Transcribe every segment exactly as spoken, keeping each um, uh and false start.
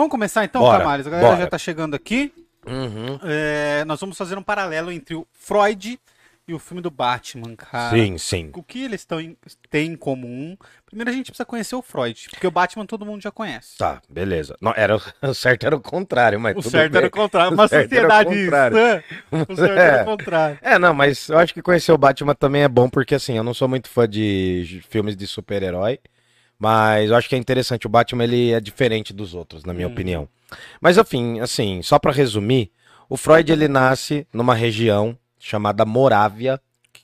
Vamos começar então, bora, Camales? A galera bora. já tá chegando aqui. Uhum. É, nós vamos fazer um paralelo entre o Freud e o filme do Batman, cara. Sim, sim. O que eles tão em, têm em comum? Primeiro a gente precisa conhecer o Freud, porque o Batman todo mundo já conhece. Tá, beleza. Não, era, o certo era o contrário, mas o tudo certo bem. Era o contrário, uma sociedade insana. O certo é. era o contrário. É, não, mas eu acho que conhecer o Batman também é bom, porque assim, eu não sou muito fã de filmes de super-herói. Mas eu acho que é interessante, o Batman ele é diferente dos outros, na minha hum. opinião. Mas enfim, assim, só pra resumir, o Freud ele nasce numa região chamada Morávia,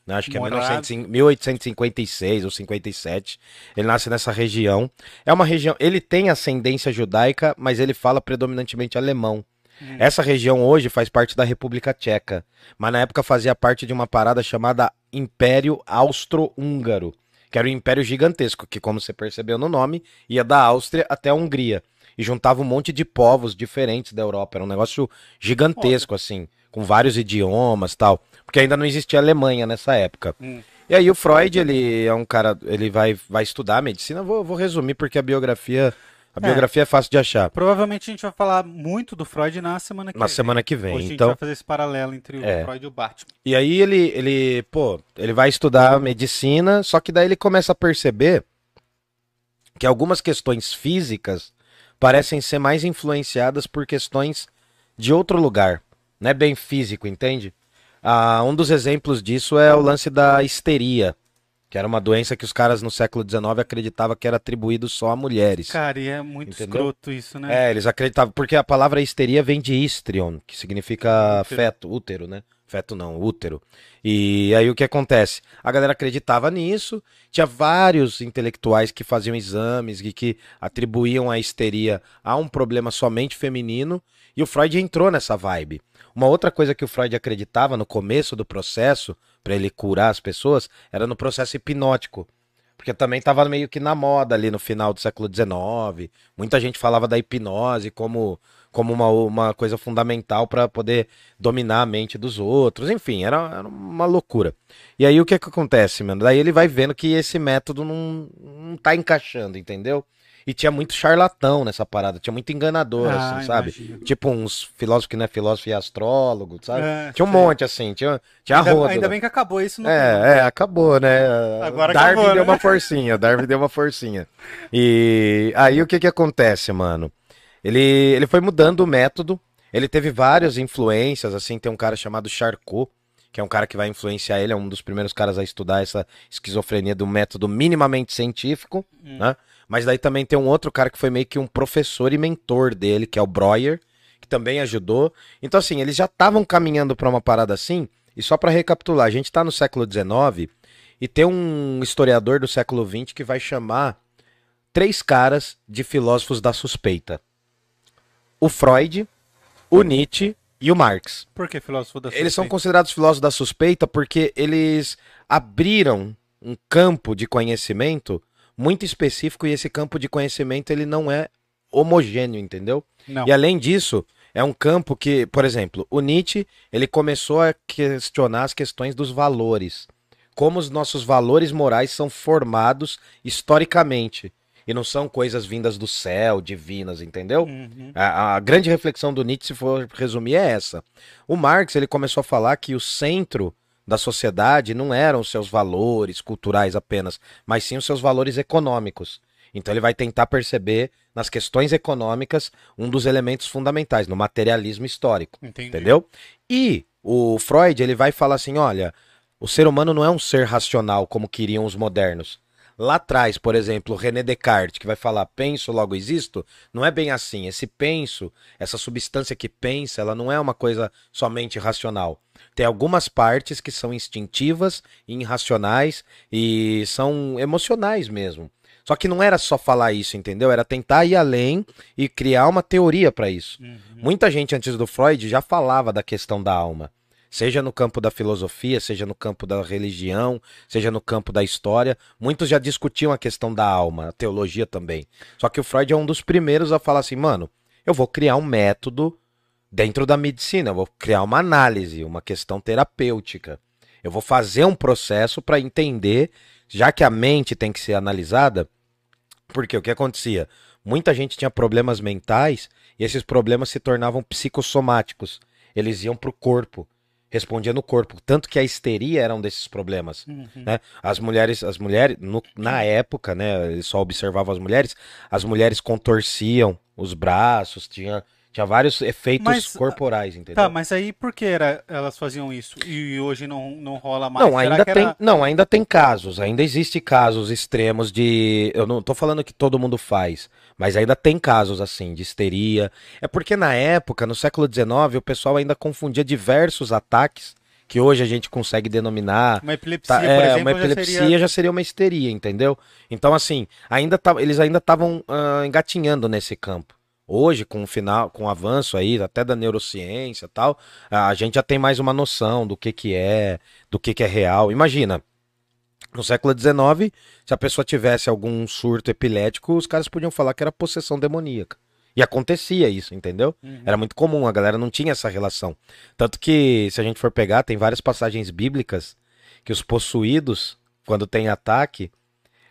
né? Acho que Morávia. é mil oitocentos e cinquenta e seis ou cinquenta e sete, ele nasce nessa região. É uma região, ele tem ascendência judaica, mas ele fala predominantemente alemão. Hum. Essa região hoje faz parte da República Tcheca, mas na época fazia parte de uma parada chamada Império Austro-Húngaro. Que era um império gigantesco, que como você percebeu no nome, ia da Áustria até a Hungria. E juntava um monte de povos diferentes da Europa. Era um negócio gigantesco, assim, com vários idiomas e tal. Porque ainda não existia Alemanha nessa época. Hum. E aí o Freud, ele é um cara, ele vai, vai estudar medicina. Vou, vou resumir, porque a biografia... A biografia é. é fácil de achar. Provavelmente a gente vai falar muito do Freud na semana que na vem. Na semana que vem. Hoje então, a gente vai fazer esse paralelo entre o é. Freud e o Batman. E aí ele, ele, pô, ele vai estudar medicina, só que daí ele começa a perceber que algumas questões físicas parecem ser mais influenciadas por questões de outro lugar. Não é bem físico, entende? Ah, um dos exemplos disso é o lance da histeria. Que era uma doença que os caras no século dezenove acreditavam que era atribuído só a mulheres. Cara, e é muito Entendeu? escroto isso, né? É, eles acreditavam, porque a palavra histeria vem de histrion, que significa útero. feto, útero, né? Feto não, útero. E aí o que acontece? A galera acreditava nisso, tinha vários intelectuais que faziam exames e que atribuíam a histeria a um problema somente feminino, e o Freud entrou nessa vibe. Uma outra coisa que o Freud acreditava no começo do processo, para ele curar as pessoas, era no processo hipnótico. Porque também estava meio que na moda ali no final do século dezenove. Muita gente falava da hipnose como, como uma, uma coisa fundamental para poder dominar a mente dos outros. Enfim, era, era uma loucura. E aí o que, é que acontece, mano? Daí ele vai vendo que esse método não, não tá encaixando, entendeu? E tinha muito charlatão nessa parada, tinha muito enganador, ah, assim, sabe? Imagino. Tipo uns filósofos que não é filósofo e astrólogo, sabe? É, tinha um sim. monte, assim, tinha, tinha ainda, roda. Ainda bem que acabou isso. No é, tempo. é, acabou, né? Agora Darwin acabou, deu né? uma forcinha, Darwin deu uma forcinha. E aí o que que acontece, mano? Ele, ele foi mudando o método, ele teve várias influências, assim, tem um cara chamado Charcot, que é um cara que vai influenciar ele, é um dos primeiros caras a estudar essa esquizofrenia do método minimamente científico, hum. né? Mas daí também tem um outro cara que foi meio que um professor e mentor dele, que é o Breuer, que também ajudou. Então assim, eles já estavam caminhando para uma parada assim, e só para recapitular, a gente está no século dezenove, e tem um historiador do século vinte que vai chamar três caras de filósofos da suspeita. O Freud, o Nietzsche e o Marx. Por que filósofo da suspeita? Eles são considerados filósofos da suspeita porque eles abriram um campo de conhecimento muito específico, e esse campo de conhecimento ele não é homogêneo, entendeu? Não. E além disso, é um campo que, por exemplo, o Nietzsche, ele começou a questionar as questões dos valores, como os nossos valores morais são formados historicamente, e não são coisas vindas do céu, divinas, entendeu? Uhum. A, a grande reflexão do Nietzsche, se for resumir, é essa. O Marx, ele começou a falar que o centro da sociedade não eram os seus valores culturais apenas, mas sim os seus valores econômicos. Então ele vai tentar perceber nas questões econômicas um dos elementos fundamentais no materialismo histórico. Entendi. Entendeu? E o Freud ele vai falar assim, olha, o ser humano não é um ser racional como queriam os modernos. Lá atrás, por exemplo, René Descartes, que vai falar penso, logo existo, não é bem assim. Esse penso, essa substância que pensa, ela não é uma coisa somente racional. Tem algumas partes que são instintivas, irracionais e são emocionais mesmo. Só que não era só falar isso, entendeu? Era tentar ir além e criar uma teoria para isso. Uhum. Muita gente antes do Freud já falava da questão da alma. Seja no campo da filosofia, seja no campo da religião, seja no campo da história, muitos já discutiam a questão da alma, a teologia também. Só que o Freud é um dos primeiros a falar assim, mano, eu vou criar um método dentro da medicina, eu vou criar uma análise, uma questão terapêutica. Eu vou fazer um processo para entender, já que a mente tem que ser analisada, porque o que acontecia? muita gente tinha problemas mentais e esses problemas se tornavam psicossomáticos. Eles iam para o corpo, respondia no corpo. Tanto que a histeria era um desses problemas. Uhum. Né? As mulheres, as mulheres no, na época, né, eles só observavam as mulheres, as mulheres contorciam os braços, tinha, tinha vários efeitos mas, corporais, entendeu? Tá, mas aí por que era, elas faziam isso e hoje não, não rola mais? Não ainda, tem, era... não, ainda tem casos, ainda existe casos extremos de... Eu não tô falando que todo mundo faz, mas ainda tem casos assim, de histeria. É porque na época, no século dezenove, o pessoal ainda confundia diversos ataques que hoje a gente consegue denominar... Uma epilepsia, tá, é, por exemplo, uma epilepsia já seria... já seria uma histeria, entendeu? Então, assim, ainda tá, eles ainda estavam uh, engatinhando nesse campo. Hoje, com o final, com o avanço aí, até da neurociência e tal, a gente já tem mais uma noção do que que é, do que que é real. Imagina, no século dezenove, se a pessoa tivesse algum surto epilético, os caras podiam falar que era possessão demoníaca. E acontecia isso, entendeu? Uhum. Era muito comum, a galera não tinha essa relação. Tanto que, se a gente for pegar, tem várias passagens bíblicas que os possuídos, quando tem ataque,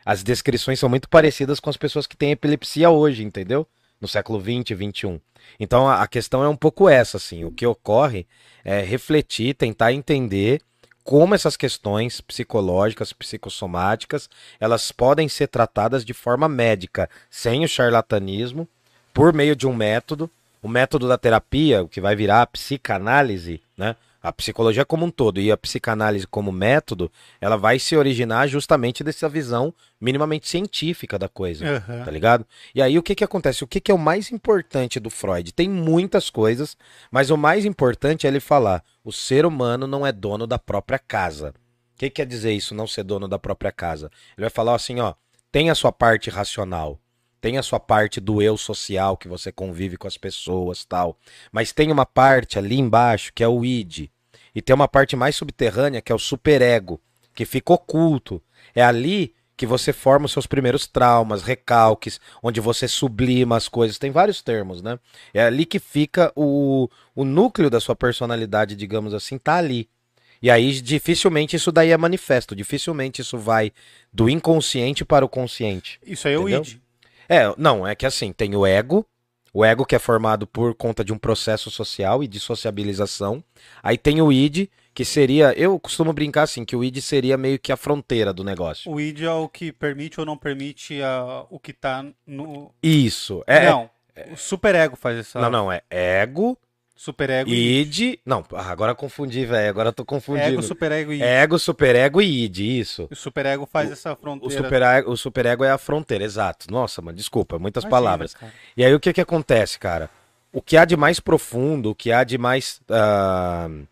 as descrições são muito parecidas com as pessoas que têm epilepsia hoje, entendeu? No século vinte, vinte e um. Então, a questão é um pouco essa, assim. O que ocorre é refletir, tentar entender como essas questões psicológicas, psicossomáticas, elas podem ser tratadas de forma médica, sem o charlatanismo, por meio de um método, o método da terapia, o que vai virar a psicanálise, né? A psicologia como um todo e a psicanálise como método, ela vai se originar justamente dessa visão minimamente científica da coisa, uhum. Tá ligado? E aí o que que acontece? O que que é o mais importante do Freud? Tem muitas coisas, mas o mais importante é ele falar, o ser humano não é dono da própria casa. O que que quer dizer isso, não ser dono da própria casa? Ele vai falar assim, ó, tem a sua parte racional. Tem a sua parte do eu social, que você convive com as pessoas e tal. Mas tem uma parte ali embaixo, que é o id. E tem uma parte mais subterrânea, que é o superego, que fica oculto. É ali que você forma os seus primeiros traumas, recalques, onde você sublima as coisas. Tem vários termos, né? É ali que fica o, o núcleo da sua personalidade, digamos assim, tá ali. E aí, dificilmente isso daí é manifesto. Dificilmente isso vai do inconsciente para o consciente. Isso aí é o id. É, não, é que assim, tem o ego, o ego que é formado por conta de um processo social e de sociabilização, aí tem o id, que seria, eu costumo brincar assim, que o id seria meio que a fronteira do negócio. O id é o que permite ou não permite a, o que tá no... Isso, é... Não, é, o superego faz isso. Não, não, é ego... Superego e id. Não, agora confundi, velho. Agora eu tô confundindo. Ego, superego e id. Ego, superego e id, isso. O superego faz o, essa fronteira. O superego, o superego é a fronteira, exato. Nossa, mano, desculpa, muitas Imagina, palavras. Cara. E aí o que que acontece, cara? O que há de mais profundo, o que há de mais... Uh...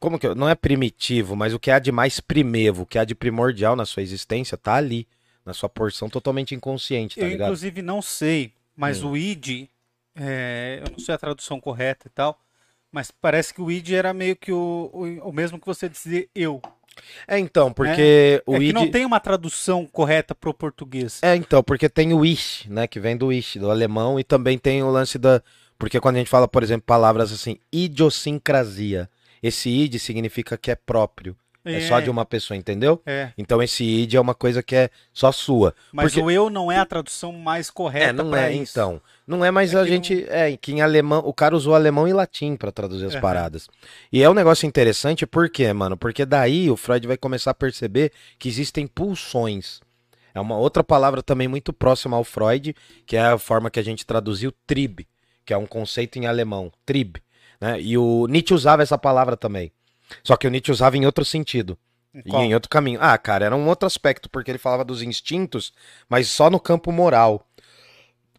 Como que... Não é primitivo, mas o que há de mais primevo, o que há de primordial na sua existência, tá ali. Na sua porção totalmente inconsciente, tá eu, ligado? Eu, inclusive, não sei, mas hum. o id... É, eu não sei a tradução correta e tal, mas parece que o id era meio que o, o, o mesmo que você dizer eu. É, então, porque é, o é id... que não tem uma tradução correta pro português. É, então, porque tem o ich, né, que vem do ich, do alemão, e também tem o lance da... Porque quando a gente fala, por exemplo, palavras assim, idiosincrasia, esse id significa que é próprio. É, é só de uma pessoa, entendeu? É. Então esse id é uma coisa que é só sua. Mas porque... o eu não é a tradução mais correta. É, não é, isso. então. Não é, mas é a gente... Não... É, que em alemão... O cara usou alemão e latim para traduzir as é. paradas. E é um negócio interessante, por quê, mano? Porque daí o Freud vai começar a perceber que existem pulsões. É uma outra palavra também muito próxima ao Freud, que é a forma que a gente traduziu Trieb, que é um conceito em alemão. Trieb. Né? E o Nietzsche usava essa palavra também. Só que o Nietzsche usava em outro sentido. Qual? E em outro caminho. Ah, cara, era um outro aspecto, porque ele falava dos instintos, mas só no campo moral.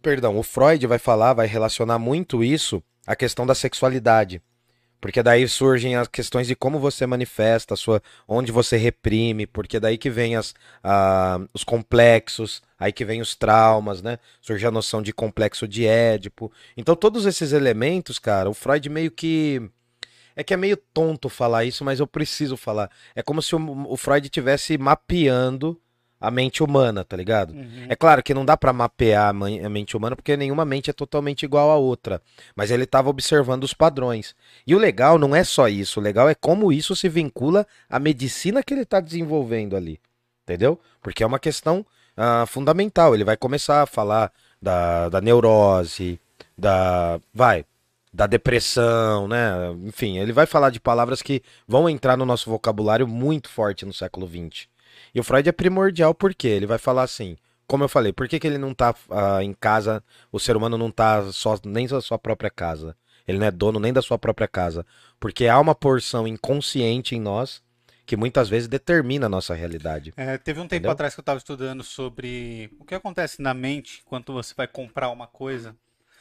Perdão, o Freud vai falar, vai relacionar muito isso à questão da sexualidade. Porque daí surgem as questões de como você manifesta, a sua, onde você reprime, porque daí que vem as, a, os complexos, aí que vem os traumas, né? Surge a noção de complexo de Édipo. Então todos esses elementos, cara, o Freud meio que... É que é meio tonto falar isso, mas eu preciso falar. É como se o, o Freud estivesse mapeando a mente humana, tá ligado? Uhum. É claro que não dá pra mapear a mente humana, porque nenhuma mente é totalmente igual à outra. Mas ele estava observando os padrões. E o legal não é só isso. O legal é como isso se vincula à medicina que ele está desenvolvendo ali. Entendeu? Porque é uma questão ah, fundamental. Ele vai começar a falar... da, da neurose, da, vai, da depressão, né? Enfim, ele vai falar de palavras que vão entrar no nosso vocabulário muito forte no século vinte. E o Freud é primordial porque ele vai falar assim, como eu falei, por que, que ele não tá uh, em casa, o ser humano não tá só, nem na sua própria casa. Ele não é dono nem da sua própria casa. Porque há uma porção inconsciente em nós que muitas vezes determina a nossa realidade. É, teve um tempo Entendeu? atrás que eu estava estudando sobre o que acontece na mente quando você vai comprar uma coisa.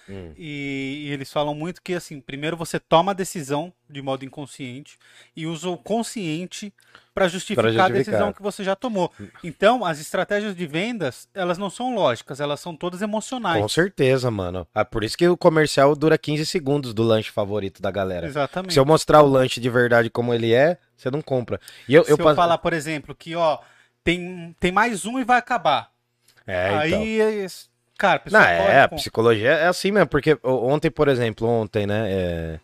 Hum. E, e eles falam muito que, assim, primeiro você toma a decisão de modo inconsciente e usa o consciente para justificar, justificar a decisão que você já tomou. Então, as estratégias de vendas, elas não são lógicas, elas são todas emocionais. Com certeza, mano. Ah, por isso que o comercial dura quinze segundos do lanche favorito da galera. Exatamente. Se eu mostrar o lanche de verdade como ele é, você não compra. E eu, Se eu, eu falar, por exemplo, que ó, tem, tem mais um e vai acabar. É, Aí, então. É isso. Cara, não, é, a psicologia é assim mesmo, porque ontem, por exemplo, ontem, né, é,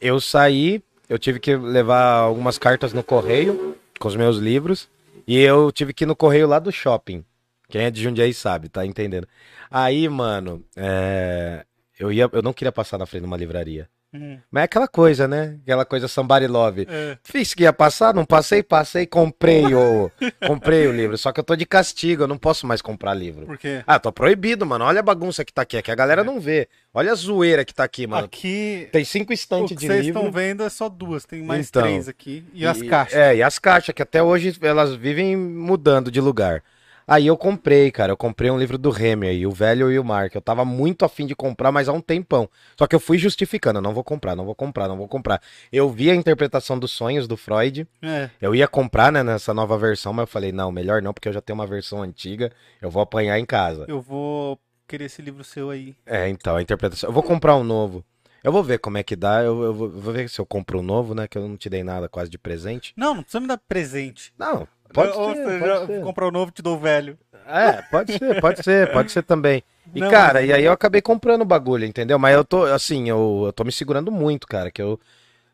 eu saí, eu tive que levar algumas cartas no correio, com os meus livros, e eu tive que ir no correio lá do shopping, quem é de Jundiaí sabe, tá entendendo? Aí, mano, é, eu, ia, eu não queria passar na frente de uma livraria. Uhum. Mas é aquela coisa, né? Aquela coisa somebody love. É. Fiz que ia passar, não passei, passei, comprei o, comprei o livro. Só que eu tô de castigo, eu não posso mais comprar livro. Por quê? Ah, tô proibido, mano. Olha a bagunça que tá aqui, é que a galera é. não vê. Olha a zoeira que tá aqui, mano. Aqui tem cinco estantes de livro. O que vocês estão vendo é só duas, tem mais então, três aqui. E, e as caixas. É, e as caixas, que até hoje elas vivem mudando de lugar. Aí eu comprei, cara, eu comprei um livro do Remer aí, O Velho e o Mark. Eu tava muito afim de comprar, mas há um tempão. Só que eu fui justificando, eu não vou comprar, não vou comprar, não vou comprar. Eu vi a Interpretação dos Sonhos do Freud, é. eu ia comprar, né, nessa nova versão, mas eu falei, não, melhor não, porque eu já tenho uma versão antiga, eu vou apanhar em casa. Eu vou querer esse livro seu aí. É, então, a Interpretação, eu vou comprar um novo. Eu vou ver como é que dá, eu, eu, vou, eu vou ver se eu compro um novo, né, que eu não te dei nada quase de presente. Não, não precisa me dar presente. Não. Pode Ou ser, seja, pode ser. Comprar o novo, te dou o velho. É, pode ser, pode ser, pode ser também. E não, cara, mas... e aí eu acabei comprando o bagulho, entendeu? Mas eu tô, assim, eu, eu tô me segurando muito, cara, que eu,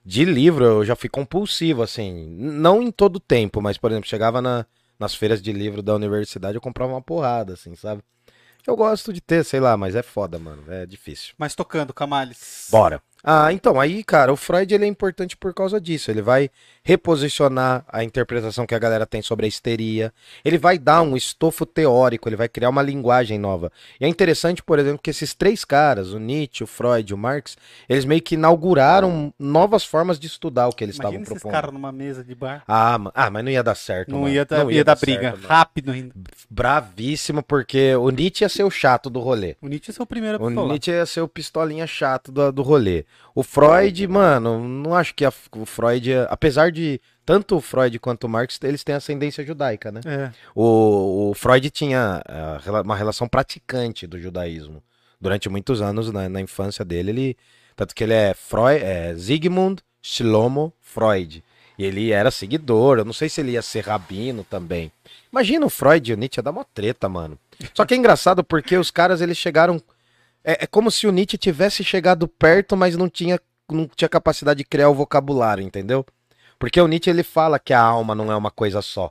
de livro, eu já fui compulsivo, assim, não em todo tempo, mas, por exemplo, chegava na, nas feiras de livro da universidade, eu comprava uma porrada, assim, sabe? Eu gosto de ter, sei lá, mas é foda, mano, é difícil. Mas tocando, Camales. Bora. Ah, então, aí, cara, o Freud ele é importante por causa disso. Ele vai reposicionar a interpretação que a galera tem sobre a histeria. Ele vai dar um estofo teórico, ele vai criar uma linguagem nova. E é interessante, por exemplo, que esses três caras, o Nietzsche, o Freud e o Marx, eles meio que inauguraram novas formas de estudar o que eles Imagina estavam propondo. Imagina esses caras numa mesa de bar. Ah, mano. Ah, mas não ia dar certo, Não mano. ia dar, não ia ia dar, dar briga. Certo, Rápido ainda. Bravíssimo, porque o Nietzsche ia ser o chato do rolê. O Nietzsche ia ser o primeiro a pistolar. O Nietzsche ia ser o pistolinha chato do, do rolê. O Freud, mano, não acho que a, o Freud, apesar de tanto o Freud quanto o Marx, eles têm ascendência judaica, né? É. O, o Freud tinha a, uma relação praticante do judaísmo durante muitos anos na, na infância dele, ele, tanto que ele é, Freud, é Sigmund Schlomo Freud, e ele era seguidor, eu não sei se ele ia ser rabino também. Imagina o Freud e o Nietzsche, ia dar uma treta, mano. Só que é engraçado porque os caras, eles chegaram... É, é como se o Nietzsche tivesse chegado perto, mas não tinha, não tinha capacidade de criar o vocabulário, entendeu? Porque o Nietzsche ele fala que a alma não é uma coisa só.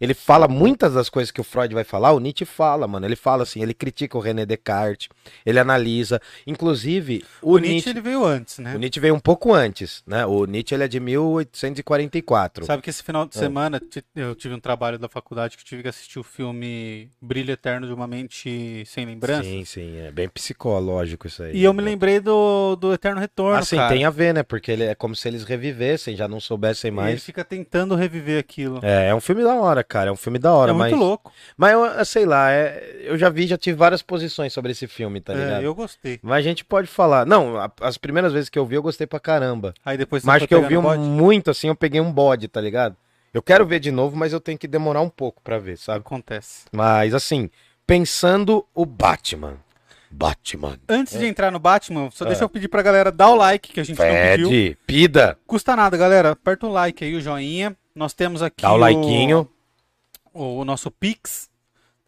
Ele fala muitas das coisas que o Freud vai falar, o Nietzsche fala, mano. Ele fala assim, ele critica o René Descartes, ele analisa. Inclusive, o, o Nietzsche, Nietzsche ele veio antes, né? O Nietzsche veio um pouco antes, né? O Nietzsche ele é de mil oitocentos e quarenta e quatro. Sabe que esse final de semana eu tive um trabalho da faculdade que eu tive que assistir o filme Brilho Eterno de uma Mente Sem Lembrança. Sim, sim, é bem psicológico isso aí. E eu me lembrei do, do Eterno Retorno, assim, cara. Tem a ver, né? Porque ele, é como se eles revivessem, já não soubessem mais. E ele fica tentando reviver aquilo. É, é um filme da hora, cara. É um filme da hora, é muito mas... louco. Mas, eu, sei lá, é... eu já vi, já tive várias posições sobre esse filme, tá ligado? É, eu gostei. Mas a gente pode falar... Não, a, as primeiras vezes que eu vi, eu gostei pra caramba. Aí depois você Mas acho que eu vi um, muito, assim, eu peguei um bode, tá ligado? Eu quero ver de novo, mas eu tenho que demorar um pouco pra ver, sabe? Acontece. Mas, assim, pensando o Batman... Batman. Antes é. de entrar no Batman, só é. deixa eu pedir pra galera dar o like, que a gente Fede, não pediu. Pida. Custa nada, galera. Aperta o like aí, o joinha. Nós temos aqui Dá o, o... likeinho. O, o nosso Pix.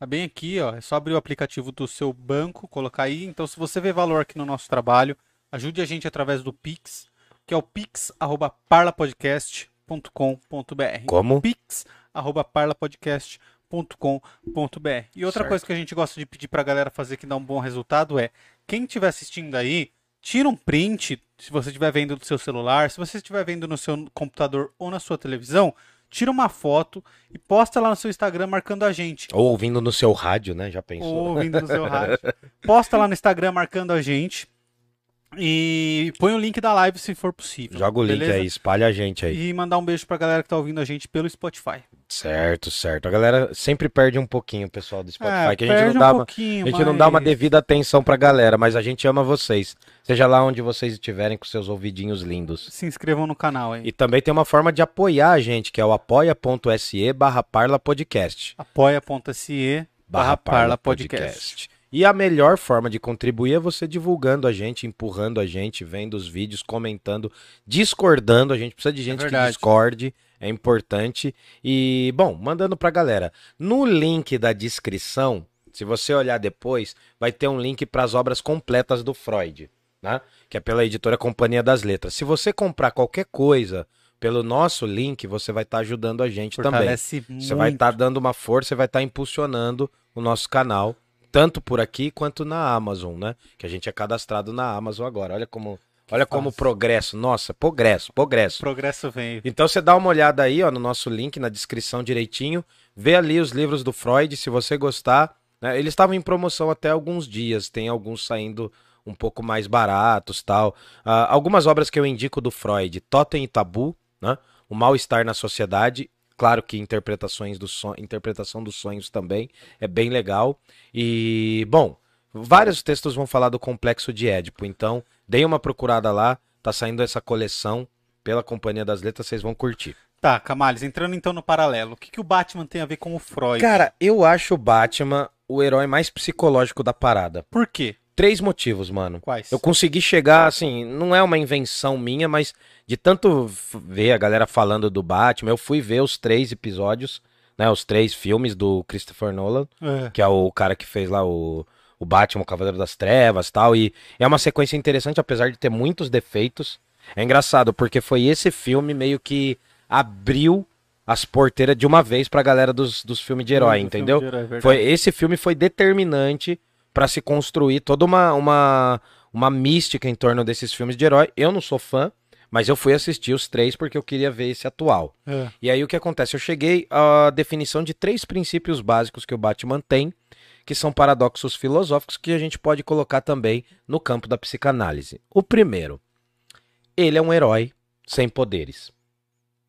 Tá bem aqui, ó. É só abrir o aplicativo do seu banco, colocar aí. Então, se você vê valor aqui no nosso trabalho, ajude a gente através do Pix, que é o pix arroba parla podcast ponto com ponto br. Como? pix arroba parla podcast ponto com ponto br. parla podcast ponto com ponto b r. E outra certo. coisa que a gente gosta de pedir pra galera fazer que dá um bom resultado é, quem estiver assistindo aí, tira um print, se você estiver vendo do seu celular, se você estiver vendo no seu computador ou na sua televisão, tira uma foto e posta lá no seu Instagram marcando a gente. Ou ouvindo no seu rádio, né? Já pensou? Ou ouvindo no seu rádio. Posta lá no Instagram marcando a gente e põe o link da live se for possível. Joga o beleza? link aí, espalha a gente aí. E mandar um beijo pra galera que tá ouvindo a gente pelo Spotify. Certo, certo. A galera sempre perde um pouquinho, o pessoal do Spotify. É, que a gente, não dá, um uma, a gente mas... não dá uma devida atenção pra galera, mas a gente ama vocês. Seja lá onde vocês estiverem com seus ouvidinhos lindos. Se inscrevam no canal aí. E também tem uma forma de apoiar a gente, que é o apoia.se barra Parla Podcast. Apoia.se barra Parla Podcast. E a melhor forma de contribuir é você divulgando a gente, empurrando a gente, vendo os vídeos, comentando, discordando. A gente precisa de gente é que discorde. É importante. E, bom, mandando pra galera. No link da descrição, se você olhar depois, vai ter um link para as obras completas do Freud, né? Que é pela editora Companhia das Letras. Se você comprar qualquer coisa pelo nosso link, você vai estar tá ajudando a gente Fortalece também. Muito. Você vai estar tá dando uma força, você vai estar tá impulsionando o nosso canal, tanto por aqui quanto na Amazon, né? Que a gente é cadastrado na Amazon agora. Olha como... Olha como Nossa. progresso, nossa, progresso, progresso. Progresso vem. Então você dá uma olhada aí, ó, no nosso link, na descrição direitinho. Vê ali os livros do Freud, se você gostar. Né? Eles estavam em promoção até alguns dias, tem alguns saindo um pouco mais baratos e tal. Uh, algumas obras que eu indico do Freud, Totem e Tabu, né? O Mal-Estar na Sociedade. Claro que interpretações do son... Interpretação dos Sonhos também é bem legal. E, bom, vários textos vão falar do Complexo de Édipo, então... Deem uma procurada lá, tá saindo essa coleção pela Companhia das Letras, vocês vão curtir. Tá, Camales, entrando então no paralelo, o que, que o Batman tem a ver com o Freud? Cara, eu acho o Batman o herói mais psicológico da parada. Por quê? Três motivos, mano. Quais? Eu consegui chegar, assim, não é uma invenção minha, mas de tanto ver a galera falando do Batman, eu fui ver os três episódios, né, os três filmes do Christopher Nolan, é. que é o cara que fez lá o... O Batman, o Cavaleiro das Trevas e tal, e é uma sequência interessante, apesar de ter muitos defeitos. É engraçado, porque foi esse filme meio que abriu as porteiras de uma vez pra galera dos, dos filmes de herói, Muito entendeu? De herói, foi, esse filme foi determinante pra se construir toda uma, uma, uma mística em torno desses filmes de herói. Eu não sou fã, mas eu fui assistir os três porque eu queria ver esse atual. É. E aí o que acontece? Eu cheguei à definição de três princípios básicos que o Batman tem, que são paradoxos filosóficos que a gente pode colocar também no campo da psicanálise. O primeiro, ele é um herói sem poderes.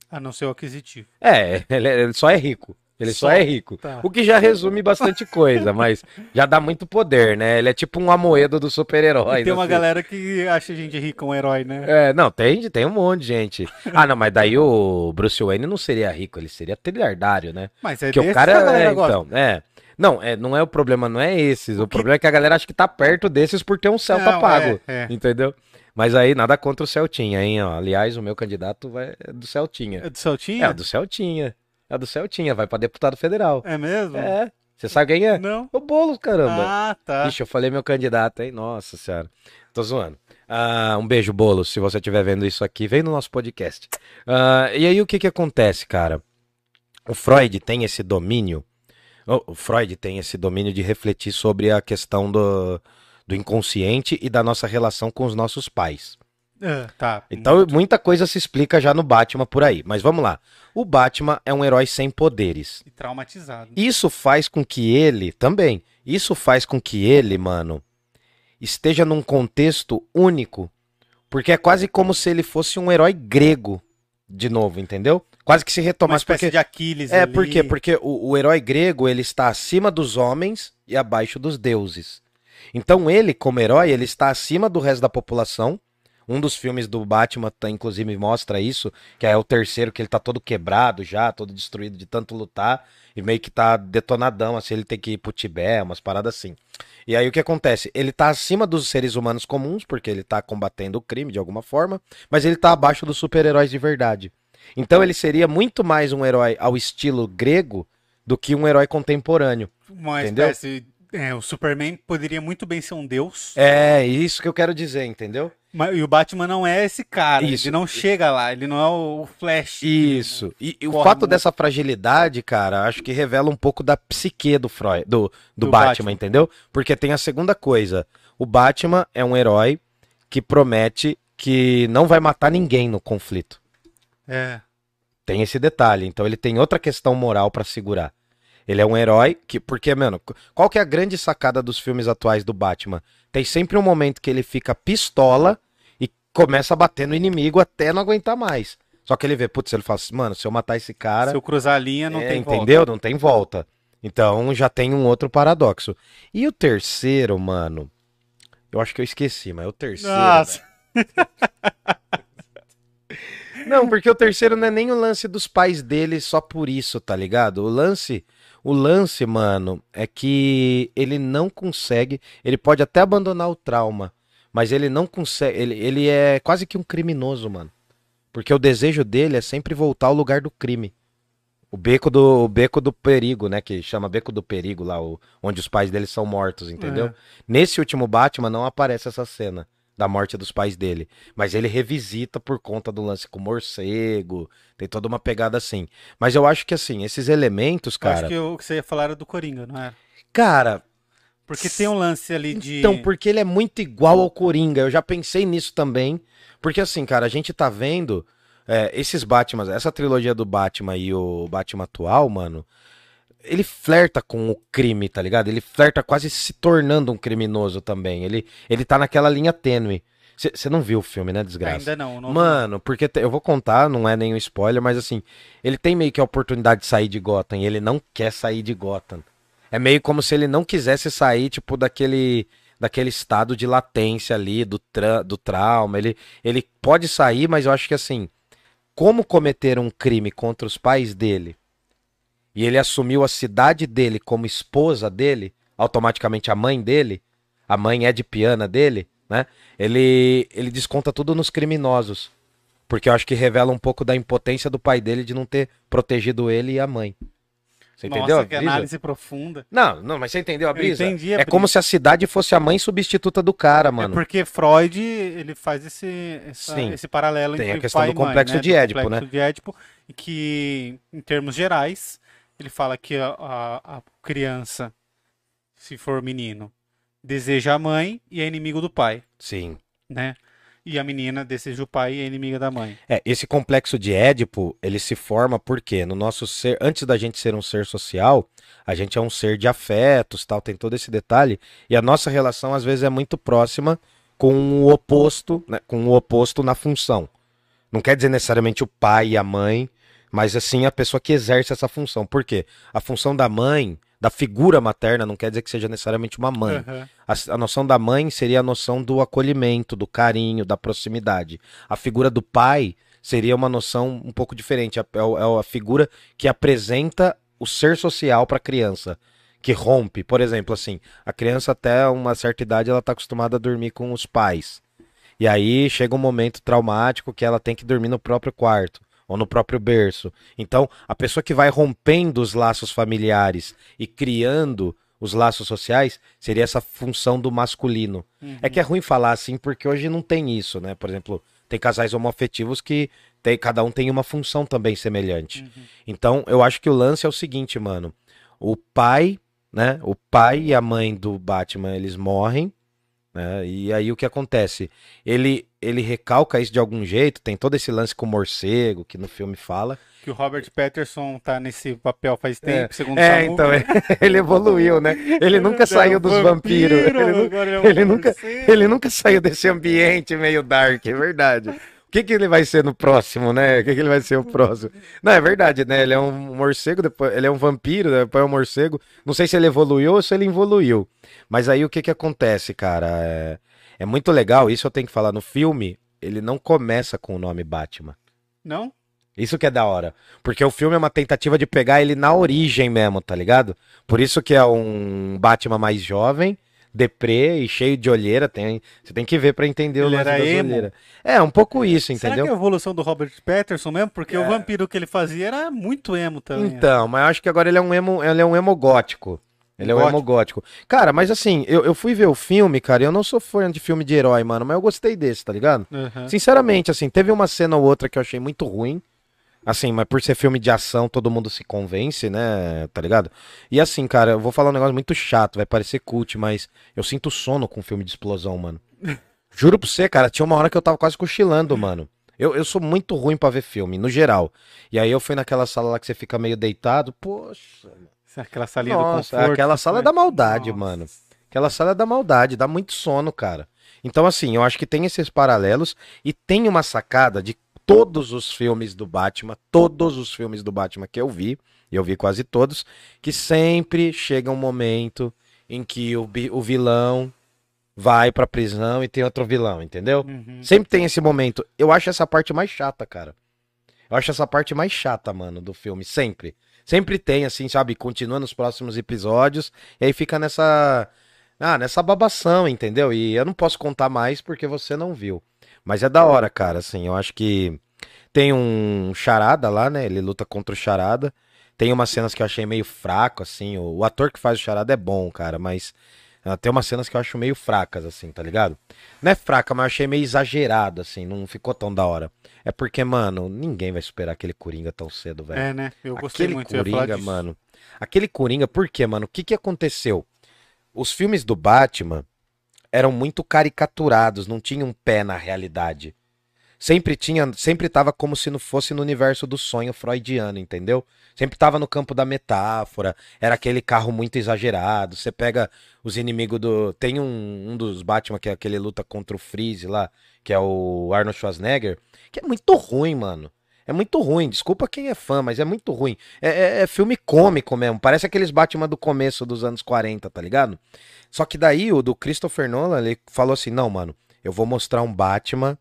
A não ser o aquisitivo. É, ele, ele só é rico. Ele só, só é rico. Tá. O que já resume bastante coisa, mas já dá muito poder, né? Ele é tipo um Amoedo do super-herói. Tem uma assim. galera que acha a gente rica um herói, né? É, não, tem, tem um monte de gente. Ah, não, mas daí o Bruce Wayne não seria rico, ele seria trilhardário, né? Mas é que o cara que é, gosta. Então, é... Não, é, não é o problema, não é esses. O, o problema é que a galera acha que tá perto desses por ter um Celta não, pago, é, é. entendeu? Mas aí nada contra o Celtinha, hein? Ó, aliás, o meu candidato vai... é do Celtinha. É do Celtinha? É, é do Celtinha. É do Celtinha, vai pra deputado federal. É mesmo? É. Você sabe quem é? Não. O Boulos, caramba. Ah, tá. Ixi, eu falei meu candidato, hein? Nossa senhora. Tô zoando. Ah, um beijo, Boulos, se você estiver vendo isso aqui, vem no nosso podcast. Ah, e aí o que que acontece, cara? O Freud tem esse domínio O Freud tem esse domínio de refletir sobre a questão do, do inconsciente e da nossa relação com os nossos pais. É, tá. Então muito. muita coisa se explica já no Batman por aí. Mas vamos lá. O Batman é um herói sem poderes. E traumatizado. Isso faz com que ele, também, isso faz com que ele, mano, esteja num contexto único. Porque é quase como se ele fosse um herói grego. De novo, entendeu? Quase que se retomasse. Uma espécie porque... de Aquiles É, ali. por quê? Porque o, o herói grego, ele está acima dos homens e abaixo dos deuses. Então ele, como herói, ele está acima do resto da população. Um dos filmes do Batman, tá, inclusive, mostra isso, que é o terceiro, que ele tá todo quebrado já, todo destruído de tanto lutar, e meio que tá detonadão, assim, ele tem que ir pro Tibete, umas paradas assim. E aí o que acontece? Ele tá acima dos seres humanos comuns, porque ele tá combatendo o crime de alguma forma, mas ele tá abaixo dos super-heróis de verdade. Então ele seria muito mais um herói ao estilo grego do que um herói contemporâneo. Uma entendeu? espécie... É, o Superman poderia muito bem ser um deus. É, isso que eu quero dizer, entendeu? Mas, e o Batman não é esse cara, isso. Ele não chega lá, ele não é o Flash. Isso, e, e o fato muito. dessa fragilidade, cara, acho que revela um pouco da psique do, Freud, do, do, do Batman, Batman, entendeu? Porque tem a segunda coisa, o Batman é um herói que promete que não vai matar ninguém no conflito. É. Tem esse detalhe, então ele tem outra questão moral pra segurar. Ele é um herói que... Porque, mano, qual que é a grande sacada dos filmes atuais do Batman? Tem sempre um momento que ele fica pistola e começa a bater no inimigo até não aguentar mais. Só que ele vê, putz, ele fala assim, mano, se eu matar esse cara... Se eu cruzar a linha, não é, tem volta. Entendeu? Não tem volta. Então já tem um outro paradoxo. E o terceiro, mano... Eu acho que eu esqueci, mas é o terceiro... Nossa! Né? Não, porque o terceiro não é nem o lance dos pais dele só por isso, tá ligado? O lance... O lance, mano, é que ele não consegue, ele pode até abandonar o trauma, mas ele não consegue, ele, ele é quase que um criminoso, mano. Porque o desejo dele é sempre voltar ao lugar do crime. O beco do, o beco do perigo, né, que chama Beco do Perigo lá, o, onde os pais dele são mortos, entendeu? É. Nesse último Batman não aparece essa cena da morte dos pais dele, mas ele revisita por conta do lance com o morcego, tem toda uma pegada assim. Mas eu acho que assim, esses elementos, cara... Eu acho que o que você ia falar era do Coringa, não era? Cara... Porque tem um lance ali de... Então, porque ele é muito igual ao Coringa, eu já pensei nisso também, porque assim, cara, a gente tá vendo é, esses Batman, essa trilogia do Batman e o Batman atual, mano, ele flerta com o crime, tá ligado? Ele flerta quase se tornando um criminoso também. Ele, ele tá naquela linha tênue. Você não viu o filme, né, desgraça? Ainda não. não Mano, porque eu vou contar, não é nenhum spoiler, mas assim, ele tem meio que a oportunidade de sair de Gotham e ele não quer sair de Gotham. É meio como se ele não quisesse sair, tipo, daquele, daquele estado de latência ali, do, tra do trauma. Ele, ele pode sair, mas eu acho que assim, como cometer um crime contra os pais dele... E ele assumiu a cidade dele como esposa dele, automaticamente a mãe dele, a mãe é de piana dele, né? Ele, ele desconta tudo nos criminosos, porque eu acho que revela um pouco da impotência do pai dele de não ter protegido ele e a mãe. Você Nossa, entendeu? Que análise profunda. Não, não, mas você entendeu a brisa? Eu entendi a brisa. É como se a cidade fosse a mãe substituta do cara, mano. É porque Freud, ele faz esse, essa, Sim. esse paralelo Tem entre a questão pai do complexo e mãe, de Édipo, né? Do complexo né? de Édipo, que em termos gerais... Ele fala que a, a, a criança, se for menino, deseja a mãe e é inimigo do pai. Sim. Né? E a menina deseja o pai e é inimiga da mãe. É, esse complexo de Édipo, ele se forma porque no nosso ser, antes da gente ser um ser social, a gente é um ser de afetos, tal, tem todo esse detalhe. E a nossa relação, às vezes, é muito próxima com o oposto, né, com o oposto na função. Não quer dizer necessariamente o pai e a mãe... Mas assim, a pessoa que exerce essa função. Por quê? A função da mãe, da figura materna, não quer dizer que seja necessariamente uma mãe. Uhum. A, a noção da mãe seria a noção do acolhimento, do carinho, da proximidade. A figura do pai seria uma noção um pouco diferente. É, é a figura que apresenta o ser social para a criança, que rompe. Por exemplo, assim, a criança até uma certa idade ela está acostumada a dormir com os pais. E aí chega um momento traumático que ela tem que dormir no próprio quarto. Ou no próprio berço. Então, a pessoa que vai rompendo os laços familiares e criando os laços sociais, seria essa função do masculino. Uhum. É que é ruim falar assim, porque hoje não tem isso, né? Por exemplo, tem casais homoafetivos que tem, cada um tem uma função também semelhante. Uhum. Então, eu acho que o lance é o seguinte, mano. O pai, né? O pai e a mãe do Batman, eles morrem. É, e aí o que acontece? Ele, ele recalca isso de algum jeito, tem todo esse lance com o morcego, que no filme fala. Que o Robert Pattinson tá nesse papel faz tempo, é, segundo é, o então, ele, ele evoluiu, né? Ele nunca saiu dos vampiro, vampiros. Ele, nu ele, é ele, nunca, ele nunca saiu desse ambiente meio dark, é verdade. O que, que ele vai ser no próximo, né? O que, que ele vai ser o próximo? Não, é verdade, né? Ele é um morcego, depois ele é um vampiro, depois é um morcego. Não sei se ele evoluiu ou se ele evoluiu. Mas aí o que, que acontece, cara? É... é muito legal, isso eu tenho que falar. No filme, ele não começa com o nome Batman. Não? Isso que é da hora. Porque o filme é uma tentativa de pegar ele na origem mesmo, tá ligado? Por isso que é um Batman mais jovem. Deprê e cheio de olheira, tem, você tem que ver pra entender o lance das olheiras. É, um pouco isso, entendeu? Será que é a evolução do Robert Pattinson mesmo? Porque é. o vampiro que ele fazia era muito emo também. Então, era. mas eu acho que agora ele é um emo, ele é um emo gótico. Ele é o emo gótico. Cara, mas assim, eu, eu fui ver o filme, cara, e eu não sou fã de filme de herói, mano, mas eu gostei desse, tá ligado? Uhum. Sinceramente, assim, teve uma cena ou outra que eu achei muito ruim, assim, mas por ser filme de ação, todo mundo se convence, né, tá ligado? E assim, cara, eu vou falar um negócio muito chato, vai parecer cult, mas eu sinto sono com filme de explosão, mano. Juro pra você, cara, tinha uma hora que eu tava quase cochilando, mano. Eu, eu sou muito ruim pra ver filme, no geral. E aí eu fui naquela sala lá que você fica meio deitado, poxa... Aquela salinha Nossa, do conforto. Aquela sala é da maldade, Nossa. mano. Aquela sala é da maldade, dá muito sono, cara. Então, assim, eu acho que tem esses paralelos e tem uma sacada de todos os filmes do Batman, todos os filmes do Batman que eu vi, e eu vi quase todos, que sempre chega um momento em que o, o vilão vai pra prisão e tem outro vilão, entendeu? Uhum. Sempre tem esse momento. Eu acho essa parte mais chata, cara. Eu acho essa parte mais chata, mano, do filme, sempre. Sempre tem, assim, sabe? Continua nos próximos episódios. E aí fica nessa... Ah, nessa babação, entendeu? E eu não posso contar mais porque você não viu. Mas é da hora, cara, assim. Eu acho que tem um Charada lá, né? Ele luta contra o Charada. Tem umas cenas que eu achei meio fraco, assim. O ator que faz o Charada é bom, cara, mas... Tem umas cenas que eu acho meio fracas, assim, tá ligado? Não é fraca, mas eu achei meio exagerado, assim, não ficou tão da hora. É porque, mano, ninguém vai superar aquele Coringa tão cedo, velho. É, né? Eu gostei aquele muito. Aquele Coringa, mano... Aquele Coringa, por quê, mano? O que que aconteceu? Os filmes do Batman eram muito caricaturados, não tinham um pé na realidade. Sempre tinha, sempre tava como se não fosse no universo do sonho freudiano, entendeu? Sempre tava no campo da metáfora, era aquele carro muito exagerado, você pega os inimigos do... Tem um, um dos Batman, que é aquele luta contra o Freeze lá, que é o Arnold Schwarzenegger, que é muito ruim, mano. É muito ruim, desculpa quem é fã, mas é muito ruim. É, é, é filme cômico mesmo, parece aqueles Batman do começo dos anos quarenta, tá ligado? Só que daí o do Christopher Nolan, ele falou assim, não, mano, eu vou mostrar um Batman...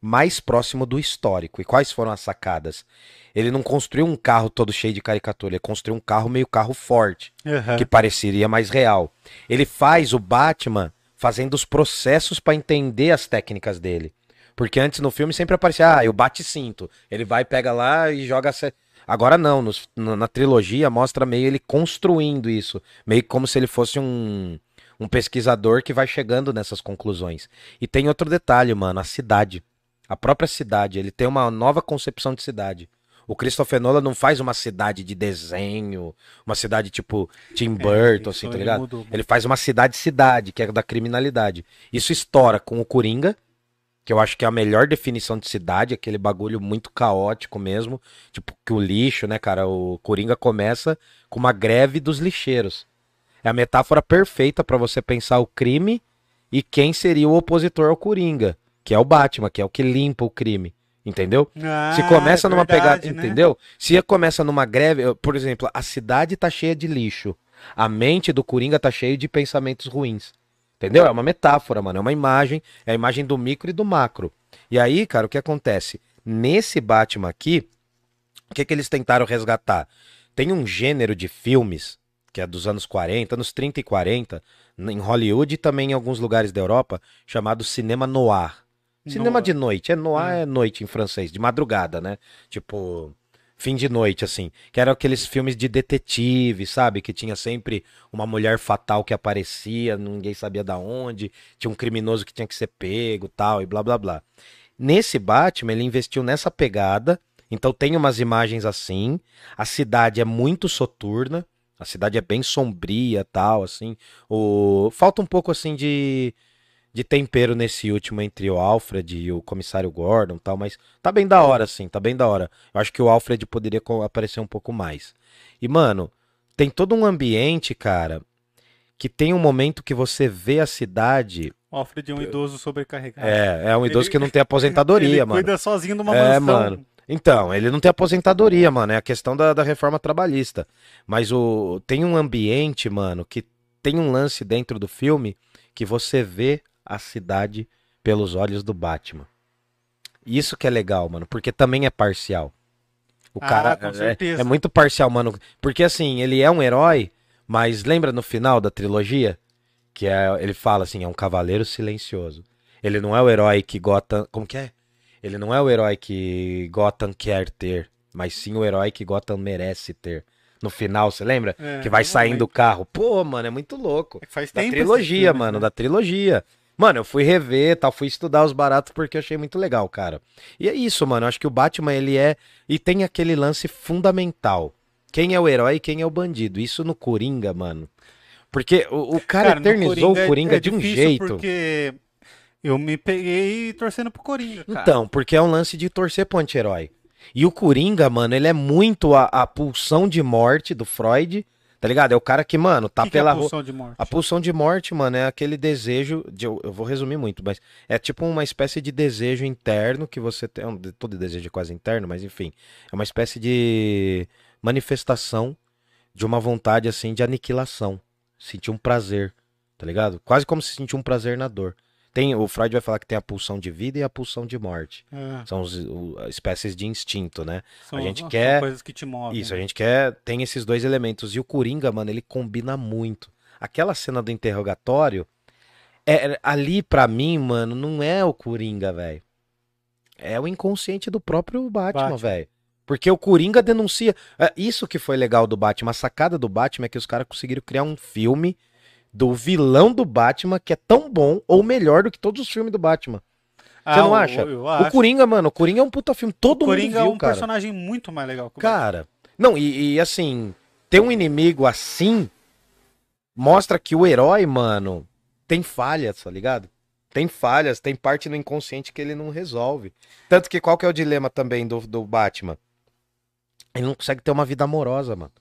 mais próximo do histórico. E quais foram as sacadas? Ele não construiu um carro todo cheio de caricatura, ele construiu um carro meio carro forte, uhum. que pareceria mais real. Ele faz o Batman fazendo os processos para entender as técnicas dele. Porque antes no filme sempre aparecia, ah, eu bate cinto. Ele vai, pega lá e joga... Agora não, nos, na trilogia mostra meio ele construindo isso. Meio como se ele fosse um, um pesquisador que vai chegando nessas conclusões. E tem outro detalhe, mano, a cidade. A própria cidade, ele tem uma nova concepção de cidade. O Christopher Nolan não faz uma cidade de desenho, uma cidade tipo Tim Burton, é, assim, tá ligado? Mudou. Ele faz uma cidade-cidade, que é da criminalidade. Isso estoura com o Coringa, que eu acho que é a melhor definição de cidade, aquele bagulho muito caótico mesmo, tipo que o lixo, né, cara? O Coringa começa com uma greve dos lixeiros. É a metáfora perfeita pra você pensar o crime e quem seria o opositor ao Coringa. Que é o Batman, que é o que limpa o crime, entendeu? Ah, se começa é numa verdade, pegada, né? Entendeu? Se começa numa greve, por exemplo, a cidade tá cheia de lixo, a mente do Coringa tá cheia de pensamentos ruins, entendeu? É uma metáfora, mano, é uma imagem, é a imagem do micro e do macro. E aí, cara, o que acontece? Nesse Batman aqui, o que que eles tentaram resgatar? Tem um gênero de filmes, que é dos anos quarenta, anos trinta e quarenta, em Hollywood e também em alguns lugares da Europa, chamado cinema noir. Cinema de noite, é noir, é noite em francês, de madrugada, né? Tipo, fim de noite, assim. Que eram aqueles filmes de detetive, sabe? Que tinha sempre uma mulher fatal que aparecia, ninguém sabia da onde, tinha um criminoso que tinha que ser pego, tal, e blá, blá, blá. Nesse Batman, ele investiu nessa pegada, então tem umas imagens assim, a cidade é muito soturna, a cidade é bem sombria, tal, assim. O... Falta um pouco, assim, de... de tempero nesse último entre o Alfred e o Comissário Gordon e tal, mas tá bem da hora, assim, tá bem da hora. Eu acho que o Alfred poderia aparecer um pouco mais. E, mano, tem todo um ambiente, cara, que tem um momento que você vê a cidade... O Alfred é um idoso sobrecarregado. É, é um idoso ele... que não tem aposentadoria, ele mano. Ele cuida sozinho de uma mansão. É, mano. Então, ele não tem aposentadoria, mano, é a questão da, da reforma trabalhista. Mas o... tem um ambiente, mano, que tem um lance dentro do filme que você vê a cidade pelos olhos do Batman. Isso que é legal, mano, porque também é parcial. O ah, cara com certeza. É, é muito parcial, mano, porque assim, ele é um herói, mas lembra no final da trilogia? Que é, ele fala assim, é um cavaleiro silencioso. Ele não é o herói que Gotham... Como que é? Ele não é o herói que Gotham quer ter, mas sim o herói que Gotham merece ter. no final, você lembra? É, que vai saindo o carro. Pô, mano, é muito louco. É, faz da tempo trilogia, filme, mano, né? Da trilogia. Mano, eu fui rever, tal, fui estudar os baratos porque eu achei muito legal, cara. E é isso, mano, eu acho que o Batman, ele é... E tem aquele lance fundamental. Quem é o herói e quem é o bandido. Isso no Coringa, mano. Porque o, o cara, cara eternizou Coringa, o Coringa é, é de um jeito. Porque eu me peguei torcendo pro Coringa, cara. Então, porque é um lance de torcer pro anti-herói. E o Coringa, mano, ele é muito a, a pulsão de morte do Freud... Tá ligado? É o cara que, mano, tá que pela... Que é a pulsão de morte? A pulsão de morte, mano, é aquele desejo... De... Eu vou resumir muito, mas... É tipo uma espécie de desejo interno que você tem... Todo desejo é quase interno, mas enfim. É uma espécie de manifestação de uma vontade, assim, de aniquilação. Sentir um prazer, tá ligado? Quase como se sentir um prazer na dor. Tem... O Freud vai falar que tem a pulsão de vida e a pulsão de morte. É. São os... espécies de instinto, né? São a gente as... quer... coisas que te movem. Isso, a gente quer... Tem esses dois elementos. E o Coringa, mano, ele combina muito. Aquela cena do interrogatório, é... ali pra mim, mano, não é o Coringa, velho. É o inconsciente do próprio Batman, Batman. Velho. Porque o Coringa denuncia... Isso que foi legal do Batman. A sacada do Batman é que os caras conseguiram criar um filme... do vilão do Batman, que é tão bom ou melhor do que todos os filmes do Batman. Ah, você não acha? Eu, eu acho. O Coringa, mano, o Coringa é um puta filme. Todo mundo viu, cara. O Coringa é um personagem muito mais legal que o Batman. Cara, não, e, e assim, ter um inimigo assim mostra que o herói, mano, tem falhas, tá ligado? Tem falhas, tem parte no inconsciente que ele não resolve. Tanto que qual que é o dilema também do, do Batman? Ele não consegue ter uma vida amorosa, mano.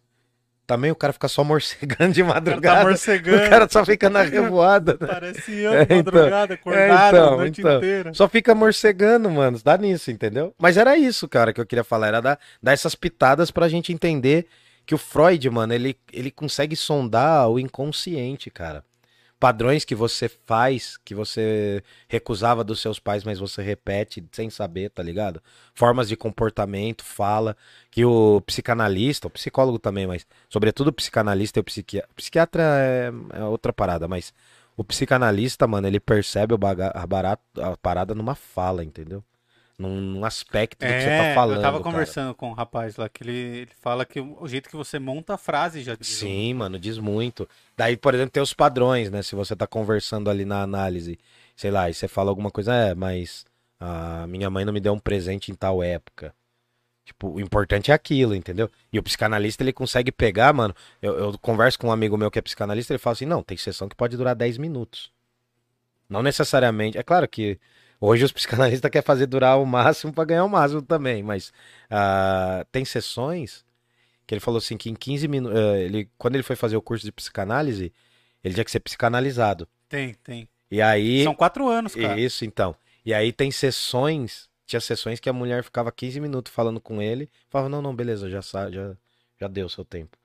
Também o cara fica só morcegando de madrugada. O cara, tá morcegando. O cara só fica na revoada. Né? Parece eu de é, madrugada, então, acordado é, então, a noite então. inteira. Só fica morcegando, mano. Dá nisso, entendeu? Mas era isso, cara, que eu queria falar. Era dar, dar essas pitadas pra gente entender que o Freud, mano, ele, ele consegue sondar o inconsciente, cara. Padrões que você faz, que você recusava dos seus pais, mas você repete sem saber, tá ligado? Formas de comportamento, fala, que o psicanalista, o psicólogo também, mas sobretudo o psicanalista e o psiquiatra, psiquiatra é outra parada, mas o psicanalista, mano, ele percebe o baga... a, barato... a parada numa fala, entendeu? Num aspecto do é, que você tá falando. Eu tava conversando, cara, com um rapaz lá, que ele, ele fala que o jeito que você monta a frase já diz. Sim, mano, diz muito. Daí, por exemplo, tem os padrões, né? Se você tá conversando ali na análise, sei lá, e você fala alguma coisa, é, mas a minha mãe não me deu um presente em tal época. Tipo, o importante é aquilo, entendeu? E o psicanalista, ele consegue pegar, mano. Eu, eu converso com um amigo meu que é psicanalista, ele fala assim, não, tem sessão que pode durar dez minutos. Não necessariamente, é claro que hoje os psicanalistas querem fazer durar o máximo para ganhar o máximo também, mas uh, tem sessões que ele falou assim, que em quinze minutos, uh, ele, quando ele foi fazer o curso de psicanálise, ele tinha que ser psicanalizado. Tem, tem. E aí... São quatro anos, cara. Isso, então. E aí tem sessões, tinha sessões que a mulher ficava quinze minutos falando com ele, falava, não, não, beleza, já, já, já deu o seu tempo.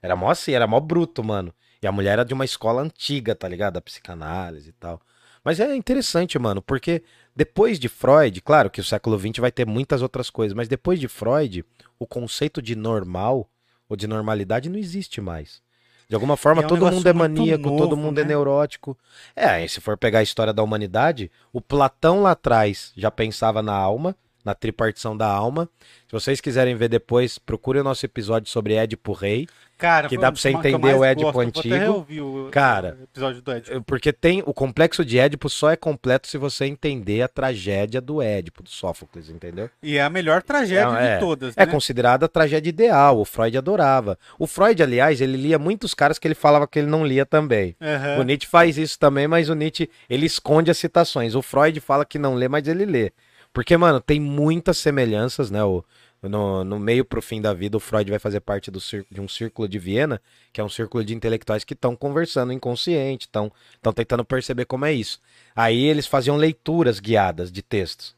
Era mó assim, era mó bruto, mano. E a mulher era de uma escola antiga, tá ligado? A psicanálise e tal. Mas é interessante, mano, porque depois de Freud, claro que o século vinte vai ter muitas outras coisas, mas depois de Freud, o conceito de normal ou de normalidade não existe mais. De alguma forma, é um todo mundo é maníaco, novo, todo mundo né? é neurótico. É, e se for pegar a história da humanidade, o Platão lá atrás já pensava na alma, na tripartição da alma. Se vocês quiserem ver depois, procure o nosso episódio sobre Édipo Rei. Cara, que dá pra você entender o Édipo gosto. antigo. O cara, episódio do Édipo. Porque tem o complexo de Édipo só é completo se você entender a tragédia do Édipo, do Sófocles, entendeu? E é a melhor tragédia é, de todas, é, né? É considerada a tragédia ideal, o Freud adorava. O Freud, aliás, ele lia muitos caras que ele falava que ele não lia também. Uhum. O Nietzsche faz isso também, mas o Nietzsche, ele esconde as citações. O Freud fala que não lê, mas ele lê. Porque, mano, tem muitas semelhanças, né? O No, no meio pro fim da vida, o Freud vai fazer parte do de um círculo de Viena, que é um círculo de intelectuais que estão conversando inconsciente, estão tentando perceber como é isso. Aí eles faziam leituras guiadas de textos.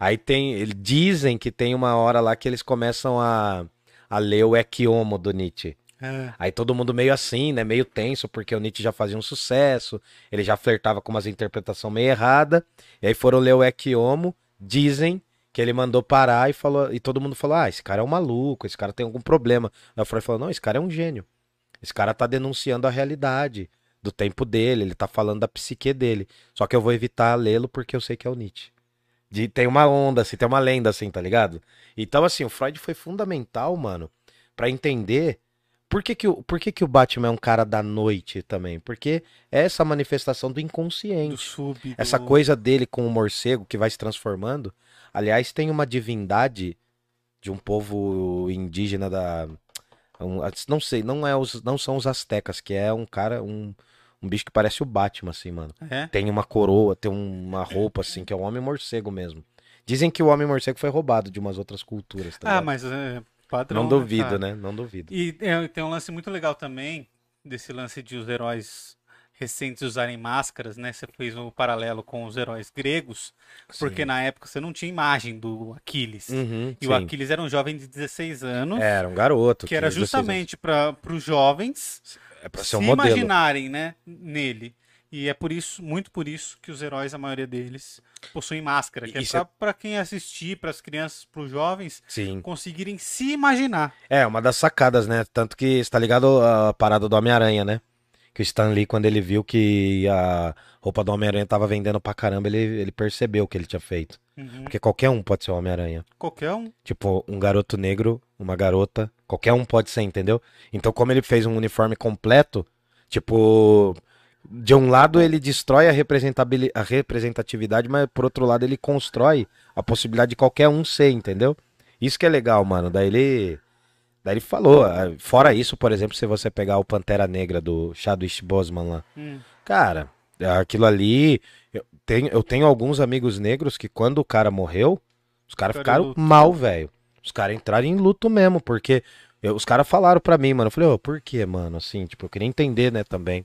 Aí tem, eles dizem que tem uma hora lá que eles começam a, a ler o Ecce Homo do Nietzsche. É. Aí todo mundo meio assim, né, meio tenso, porque o Nietzsche já fazia um sucesso, ele já flertava com umas interpretações meio erradas, e aí foram ler o Ecce Homo, dizem... que ele mandou parar e falou, e todo mundo falou, ah, esse cara é um maluco, esse cara tem algum problema. Aí o Freud falou, não, esse cara é um gênio. Esse cara tá denunciando a realidade do tempo dele, ele tá falando da psique dele. Só que eu vou evitar lê-lo porque eu sei que é o Nietzsche. De, tem uma onda, assim, tem uma lenda assim, tá ligado? Então, assim, o Freud foi fundamental, mano, pra entender Por que que o, por que que o Batman é um cara da noite também? Porque é essa manifestação do inconsciente. Do sub, do... Essa coisa dele com o morcego que vai se transformando. Aliás, tem uma divindade de um povo indígena da... Um, não sei, não, é os, não são os aztecas, que é um cara, um, um bicho que parece o Batman, assim, mano. É? Tem uma coroa, tem uma roupa, assim, que é o Homem-Morcego mesmo. Dizem que o Homem-Morcego foi roubado de umas outras culturas. Tá ah, ligado? Mas... É... Padrão, não duvido, né? Não duvido. E é, tem um lance muito legal também, desse lance de os heróis recentes usarem máscaras, né? Você fez um paralelo com os heróis gregos, sim. Porque na época você não tinha imagem do Aquiles. Uhum, e sim. O Aquiles era um jovem de dezesseis anos. Era um garoto. Que, que era justamente para os jovens é pra ser um se modelo. Imaginarem, né, nele. E é por isso, muito por isso, que os heróis, a maioria deles, possuem máscara. Que isso é para é... quem assistir, para as crianças, para os jovens, sim, conseguirem se imaginar. É, uma das sacadas, né? Tanto que está ligado a parada do Homem-Aranha, né? Que o Stan Lee, quando ele viu que a roupa do Homem-Aranha tava vendendo pra caramba, ele, ele percebeu o que ele tinha feito. Uhum. Porque qualquer um pode ser o Homem-Aranha. Qualquer um? Tipo, um garoto negro, uma garota, qualquer um pode ser, entendeu? Então, como ele fez um uniforme completo, tipo... De um lado ele destrói a, a representatividade, mas por outro lado ele constrói a possibilidade de qualquer um ser, entendeu? Isso que é legal, mano. Daí ele, daí ele falou. Fora isso, por exemplo, se você pegar o Pantera Negra do Chadwick Boseman lá. Hum. Cara, aquilo ali... Eu tenho, eu tenho alguns amigos negros que quando o cara morreu, os caras ficaram mal, velho. Os caras entraram em luto mesmo, porque... Eu, os caras falaram pra mim, mano. Eu falei, ô, por que, mano? Assim, tipo, eu queria entender, né, também.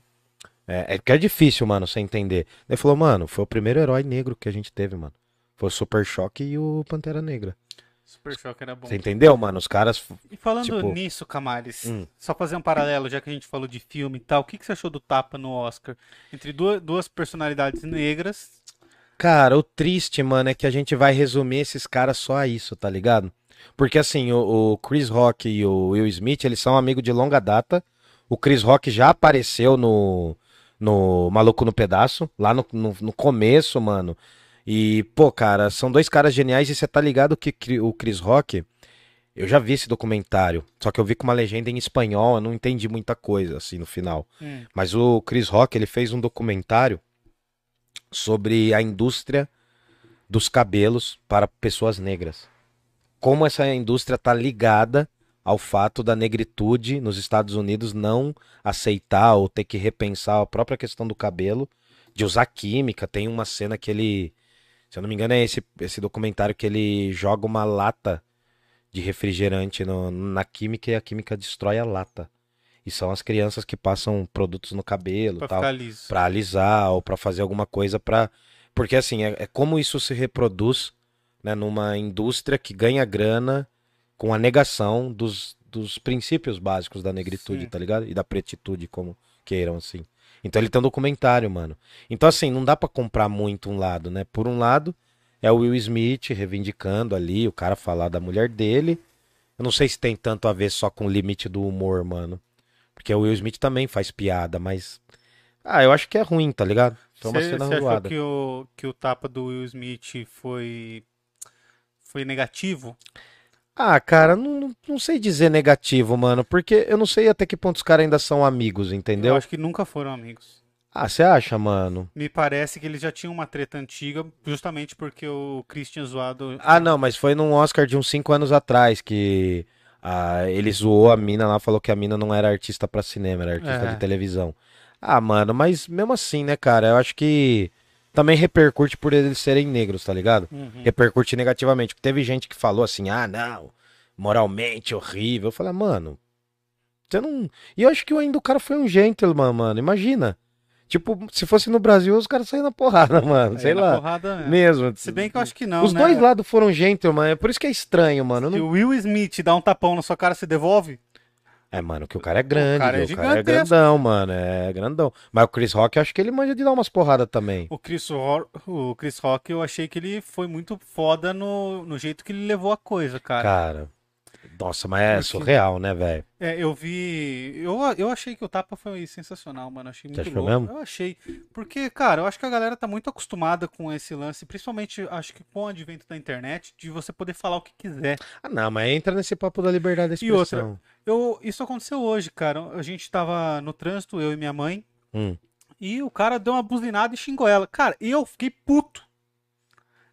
É, é que é difícil, mano, você entender. Ele falou, mano, foi o primeiro herói negro que a gente teve, mano. Foi o Super Choque e o Pantera Negra. Super Choque era bom. Você entendeu, mano? Os caras... E falando tipo... nisso, Camares, hum. só fazer um paralelo, já que a gente falou de filme e tal, o que, que você achou do tapa no Oscar? Entre duas, duas personalidades negras... Cara, o triste, mano, é que a gente vai resumir esses caras só a isso, tá ligado? Porque assim, o, o Chris Rock e o Will Smith, eles são amigos de longa data. O Chris Rock já apareceu no... no Maluco no Pedaço, lá no, no, no começo, mano. E, pô, cara, são dois caras geniais e você tá ligado que o Chris Rock, eu já vi esse documentário, só que eu vi com uma legenda em espanhol, eu não entendi muita coisa, assim, no final. Hum. Mas o Chris Rock, ele fez um documentário sobre a indústria dos cabelos para pessoas negras. Como essa indústria tá ligada ao fato da negritude nos Estados Unidos não aceitar ou ter que repensar a própria questão do cabelo, de usar química. Tem uma cena que ele, se eu não me engano, é esse, esse documentário que ele joga uma lata de refrigerante no, na química e a química destrói a lata. E são as crianças que passam produtos no cabelo, pra, tal, pra alisar ou pra fazer alguma coisa pra... Porque assim, é, é como isso se reproduz, né, numa indústria que ganha grana com a negação dos, dos princípios básicos da negritude, sim, tá ligado? E da pretitude, como queiram, assim. Então ele tem um documentário, mano. Então, assim, não dá pra comprar muito um lado, né? Por um lado, é o Will Smith reivindicando ali, o cara falar da mulher dele. Eu não sei se tem tanto a ver só com o limite do humor, mano. Porque o Will Smith também faz piada, mas... Ah, eu acho que é ruim, tá ligado? Foi uma cena ruim. Você achou que o, que o tapa do Will Smith foi, foi negativo? Ah, cara, não, não sei dizer negativo, mano, porque eu não sei até que ponto os caras ainda são amigos, entendeu? Eu acho que nunca foram amigos. Ah, você acha, mano? Me parece que eles já tinham uma treta antiga, justamente porque o Chris tinha zoado... Ah, não, mas foi num Oscar de uns cinco anos atrás que ah, ele zoou a mina lá, falou que a mina não era artista pra cinema, era artista é. de televisão. Ah, mano, mas mesmo assim, né, cara, eu acho que também repercute por eles serem negros, tá ligado? Uhum. Repercute negativamente. Teve gente que falou assim, ah, não, moralmente horrível. Eu falei, mano, você não... E eu acho que ainda o cara foi um gentleman, mano, imagina. Tipo, se fosse no Brasil, os caras saíam na porrada, mano, sei lá. Porrada mesmo. Se bem que eu acho que não, Os né? dois lados foram gentleman, é por isso que é estranho, mano. Se não... o Will Smith dá um tapão na sua cara, você devolve? É, mano, que o cara é grande, o cara é, o cara é grandão, mano, é grandão. Mas o Chris Rock, eu acho que ele manja de dar umas porradas também. O Chris, Ro... o Chris Rock, eu achei que ele foi muito foda no, no jeito que ele levou a coisa, cara. Cara, nossa, mas é Porque... surreal, né, velho? É, eu vi... Eu, eu achei que o tapa foi sensacional, mano, achei muito louco. Mesmo? Eu achei. Porque, cara, eu acho que a galera tá muito acostumada com esse lance, principalmente, acho que com o advento da internet, de você poder falar o que quiser. Ah, não, mas entra nesse papo da liberdade de expressão. E outra... Eu, isso aconteceu hoje, cara. A gente tava no trânsito, eu e minha mãe. Hum. E o cara deu uma buzinada e xingou ela. Cara, eu fiquei puto.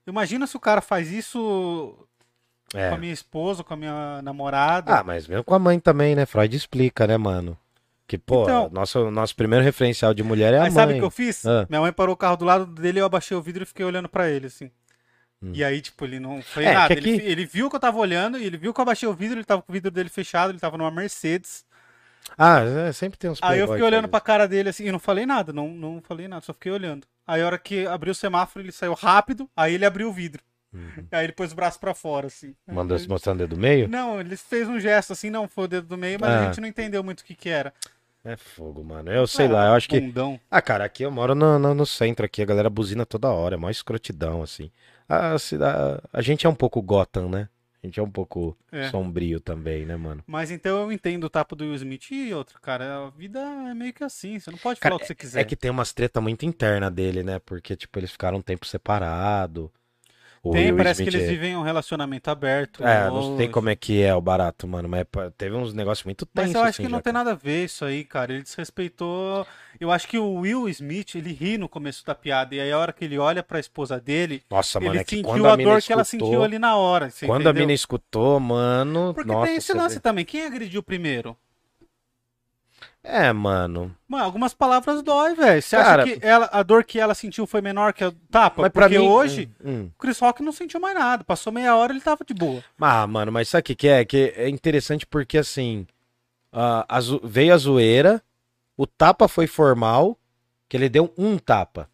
Imagina se o cara faz isso é. com a minha esposa, com a minha namorada. Ah, mas mesmo com a mãe também, né? Freud explica, né, mano? Que, pô, então, nosso, nosso primeiro referencial de mulher é a mãe. Mas sabe o que eu fiz? Ah. Minha mãe parou o carro do lado dele, eu abaixei o vidro e fiquei olhando pra ele, assim. Hum. E aí, tipo, ele não foi é, nada. Que aqui... ele, ele viu que eu tava olhando, ele viu que eu abaixei o vidro, ele tava com o vidro dele fechado, ele tava numa Mercedes. Ah, sempre tem uns... Aí eu fiquei olhando pra cara dele, assim, e não falei nada, não, não falei nada, só fiquei olhando. Aí a hora que abriu o semáforo, ele saiu rápido, aí ele abriu o vidro. Uhum. Aí ele pôs o braço pra fora, assim. Mandou se mostrar o dedo do meio? Não, ele fez um gesto, assim, não foi o dedo do meio, mas ah. a gente não entendeu muito o que que era. É fogo, mano. Eu sei ah, lá, eu acho bundão. que... Ah, cara, aqui eu moro no, no, no centro, aqui a galera buzina toda hora, é mó escrotidão, assim. A, a, a gente é um pouco Gotham, né? A gente é um pouco é. sombrio também, né, mano? Mas então eu entendo o tapa do Will Smith e outro, cara. A vida é meio que assim, você não pode cara, falar o que você quiser. É que tem umas treta muito interna dele, né? Porque, tipo, eles ficaram um tempo separado. O tem, Will parece Smith que eles é... vivem um relacionamento aberto. É, hoje. Não sei como é que é o barato, mano. Mas teve uns negócios muito tensos. Mas eu acho assim, que não já, tem cara. nada a ver isso aí, cara. Ele desrespeitou... Eu acho que o Will Smith, ele ri no começo da piada. E aí a hora que ele olha pra esposa dele... Nossa, mano, é que quando a mina escutou... Ele sentiu a dor que ela sentiu ali na hora. Quando entendeu? a mina escutou, mano... Porque nossa, tem esse lance vê... também. Quem agrediu primeiro? É, mano. Mano, algumas palavras dói, velho. Você cara... acha que ela, a dor que ela sentiu foi menor que a tapa? Mas porque mim... hoje, hum, hum. o Chris Rock não sentiu mais nada. Passou meia hora, ele tava de boa. Ah, mano, mas sabe o que, que é? Que é interessante porque, assim, uh, a zo... veio a zoeira, o tapa foi formal, que ele deu um tapa.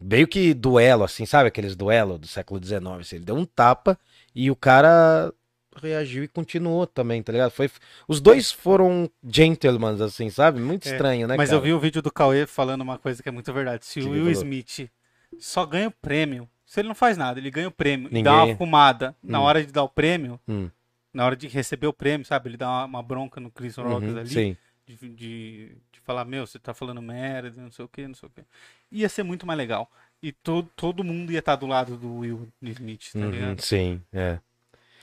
Meio que duelo, assim, sabe? Aqueles duelos do século dezenove. Assim. Ele deu um tapa e o cara... reagiu e continuou também, tá ligado? Foi... Os dois foram gentlemen, assim, sabe? Muito estranho, é, né, mas cara? Mas eu vi o vídeo do Cauê falando uma coisa que é muito verdade. Se o Will Smith só ganha o prêmio, se ele não faz nada, ele ganha o prêmio Ninguém... e dá uma fumada hum. na hora de dar o prêmio, hum. na hora de receber o prêmio, sabe? Ele dá uma, uma bronca no Chris Rock uhum, ali, sim. De, de, de falar, meu, você tá falando merda, não sei o que, não sei o que. Ia ser muito mais legal. E to, todo mundo ia estar do lado do Will Smith, tá uhum, ligado? Sim, é.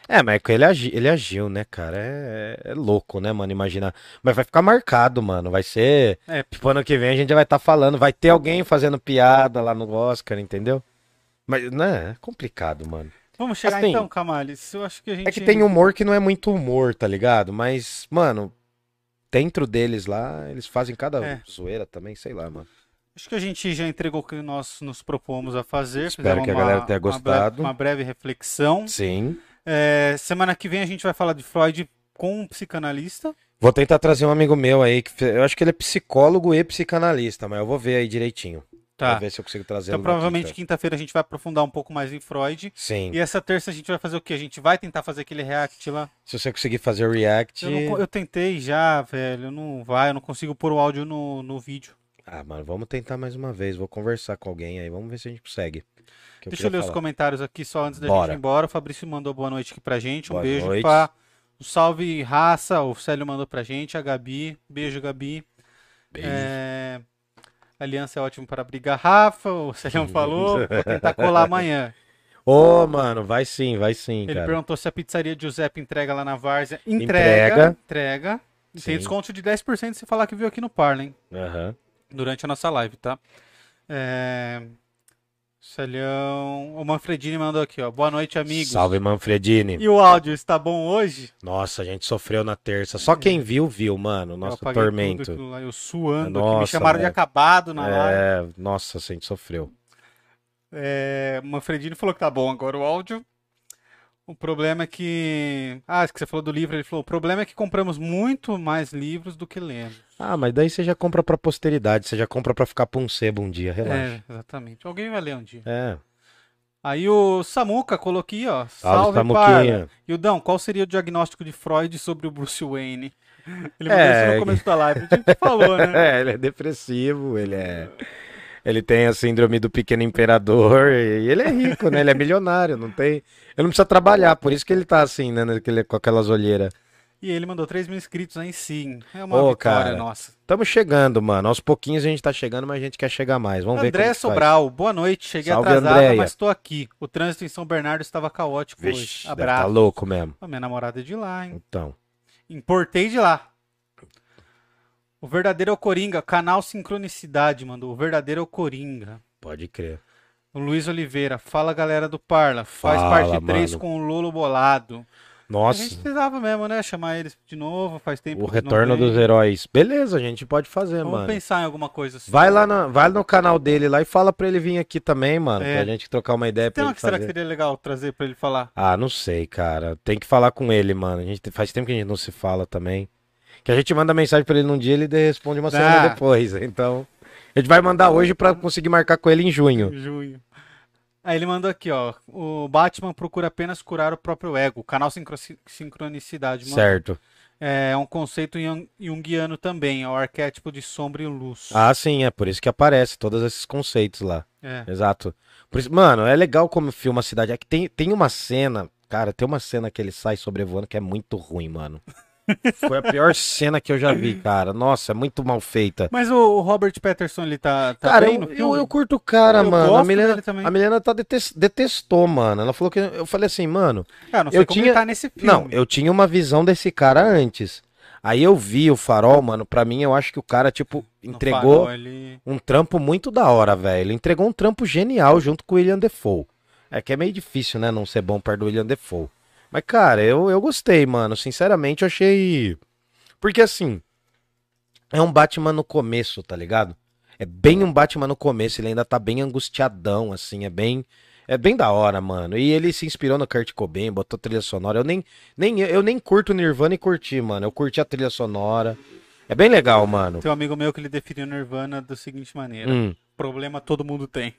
É, mas ele agiu, ele agiu, né, cara? É, é louco, né, mano? Imaginar. Mas vai ficar marcado, mano. Vai ser... É, tipo, ano que vem a gente já vai estar tá falando. Vai ter alguém fazendo piada lá no Oscar, entendeu? Mas, né, é complicado, mano. Vamos chegar assim, então, Camales. Eu acho que a gente... É que tem humor que não é muito humor, tá ligado? Mas, mano, dentro deles lá, eles fazem cada é. zoeira também, sei lá, mano. Acho que a gente já entregou o que nós nos propomos a fazer. Espero que uma, a galera tenha gostado. Uma breve, uma breve reflexão. Sim. É, semana que vem a gente vai falar de Freud com um psicanalista. Vou tentar trazer um amigo meu aí, que eu acho que ele é psicólogo e psicanalista, mas eu vou ver aí direitinho. Tá. Vou ver se eu consigo trazer. Então provavelmente quinta-feira a gente vai aprofundar um pouco mais em Freud. Sim. E essa terça a gente vai fazer o quê? A gente vai tentar fazer aquele react lá. Se você conseguir fazer o react... Eu, não, eu tentei já, velho, não vai, eu não consigo pôr o áudio no, no vídeo. Ah, mano, vamos tentar mais uma vez, vou conversar com alguém aí, vamos ver se a gente consegue. Eu Deixa eu ler falar. os comentários aqui só antes da Bora. gente ir embora. O Fabrício mandou boa noite aqui pra gente. Um boa beijo noite. pra... Um salve, raça. O Célio mandou pra gente. A Gabi. Beijo, Gabi. Beijo. É... Aliança é ótimo para brigar. Rafa, o Célio falou. Vou tentar colar amanhã. Ô, oh, mano, vai sim, vai sim, Ele cara. perguntou se a pizzaria de Giuseppe entrega lá na Várzea. Entrega. Entrega. entrega. Tem desconto de dez por cento se falar que viu aqui no Parla, hein? Uhum. Durante a nossa live, tá? É... Celhão. O Manfredini mandou aqui, ó. Boa noite, amigos. Salve, Manfredini. E o áudio está bom hoje? Nossa, a gente sofreu na terça. Só quem viu, viu, mano. Nosso eu tormento. Tudo, eu suando nossa, aqui. Me chamaram mano. de acabado na é... live. Nossa, a gente sofreu. É... O Manfredini falou que tá bom agora o áudio. O problema é que... Ah, isso que você falou do livro. Ele falou, o problema é que compramos muito mais livros do que lemos. Ah, mas daí você já compra pra posteridade. Você já compra pra ficar pra um sebo um dia, relaxa. É, exatamente. Alguém vai ler um dia. É. Aí o Samuca coloquei, ó. Salve, Salve Parla. Yudão, qual seria o diagnóstico de Freud sobre o Bruce Wayne? Ele mandou é... isso no começo da live. A gente falou, né? É, ele é depressivo, ele é... Ele tem a síndrome do pequeno imperador e ele é rico, né? Ele é milionário, não tem... Ele não precisa trabalhar, por isso que ele tá assim, né? Com aquelas olheiras. E ele mandou três mil inscritos aí sim. É uma Ô, vitória cara, nossa. Estamos chegando, mano. Aos pouquinhos a gente tá chegando, mas a gente quer chegar mais. Vamos André ver André Sobral, faz. boa noite. Cheguei Salve, atrasada, Andréia. mas tô aqui. O trânsito em São Bernardo estava caótico Vixe, hoje. Abraço. Tá louco mesmo. A minha namorada é de lá, hein? Então. Importei de lá. O verdadeiro é o Coringa. Canal Sincronicidade, mano. O verdadeiro é o Coringa. Pode crer. O Luiz Oliveira. Fala, galera do Parla. Faz fala, parte três, mano, com o Lolo Bolado. Nossa. A gente precisava mesmo, né? Chamar eles de novo. Faz tempo. O retorno dos heróis. Beleza, a gente pode fazer, Vamos mano. Vamos pensar em alguma coisa. Assim. Vai lá na, vai no canal dele lá e fala pra ele vir aqui também, mano. É. Pra gente trocar uma ideia. Então, pra ele que fazer. Será que seria legal trazer pra ele falar? Ah, não sei, cara. Tem que falar com ele, mano. A gente, faz tempo que a gente não se fala também. Que a gente manda mensagem pra ele num dia e ele responde uma ah. semana depois. Então, a gente vai mandar hoje pra conseguir marcar com ele em junho. Em junho. Aí ele mandou aqui, ó. O Batman procura apenas curar o próprio ego. Canal Sincronicidade, mano. Certo. É um conceito junguiano também. É o arquétipo de sombra e luz. Ah, sim. É por isso que aparece todos esses conceitos lá. É. Exato. Por isso, mano, é legal como filma a cidade. É que tem, tem uma cena, cara, tem uma cena que ele sai sobrevoando que é muito ruim, mano. Foi a pior cena que eu já vi, cara. Nossa, é muito mal feita. Mas o Robert Pattinson, ele tá, tá cara, bem no filme? Eu, eu curto o cara, eu mano. A Milena, a Milena tá detest, detestou, mano. Ela falou que... Eu falei assim, mano... Cara, não sei eu como tinha... ele tá nesse filme. Não, eu tinha uma visão desse cara antes. Aí eu vi o Farol, mano. Pra mim, eu acho que o cara, tipo, entregou farol, ele... um trampo muito da hora, velho. Ele entregou um trampo genial junto com o William Defoe. É que é meio difícil, né? Não ser bom perto do William Defoe. Mas, cara, eu, eu gostei, mano. Sinceramente, eu achei... Porque, assim, é um Batman no começo, tá ligado? É bem um Batman no começo. Ele ainda tá bem angustiadão, assim. É bem é bem da hora, mano. E ele se inspirou no Kurt Cobain, botou trilha sonora. Eu nem, nem, eu nem curto Nirvana e curti, mano. Eu curti a trilha sonora. É bem legal, mano. Tem um amigo meu que ele definiu Nirvana da seguinte maneira. Hum. Problema todo mundo tem.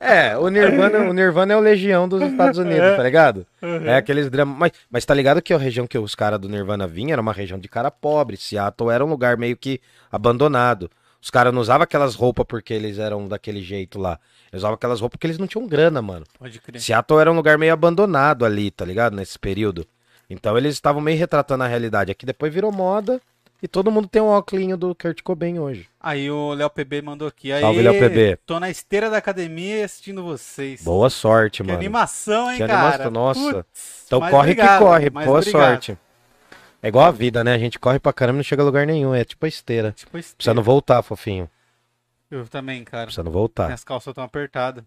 É, o Nirvana, o Nirvana é o Legião dos Estados Unidos, é. Tá ligado? Uhum. É aqueles dramas. Mas, mas tá ligado que a região que os caras do Nirvana vinham era uma região de cara pobre. Seattle era um lugar meio que abandonado. Os caras não usavam aquelas roupas porque eles eram daquele jeito lá. Eles usavam aquelas roupas porque eles não tinham grana, mano. Pode crer. Seattle era um lugar meio abandonado ali, tá ligado? Nesse período. Então eles estavam meio retratando a realidade. Aqui depois virou moda. E todo mundo tem um óculinho do Kurt Cobain hoje. Aí o Léo P B mandou aqui. Aí, salve, Léo P B. Tô na esteira da academia assistindo vocês. Boa sorte, que mano. Que animação, hein, que cara? Animação, nossa. Puts, então corre obrigado, que corre. Boa obrigado. Sorte. É igual a vida, né? A gente corre pra caramba e não chega a lugar nenhum. É tipo a esteira. Tipo a esteira. Precisa não voltar, fofinho. Eu também, cara. Precisa não voltar. Minhas calças estão apertadas.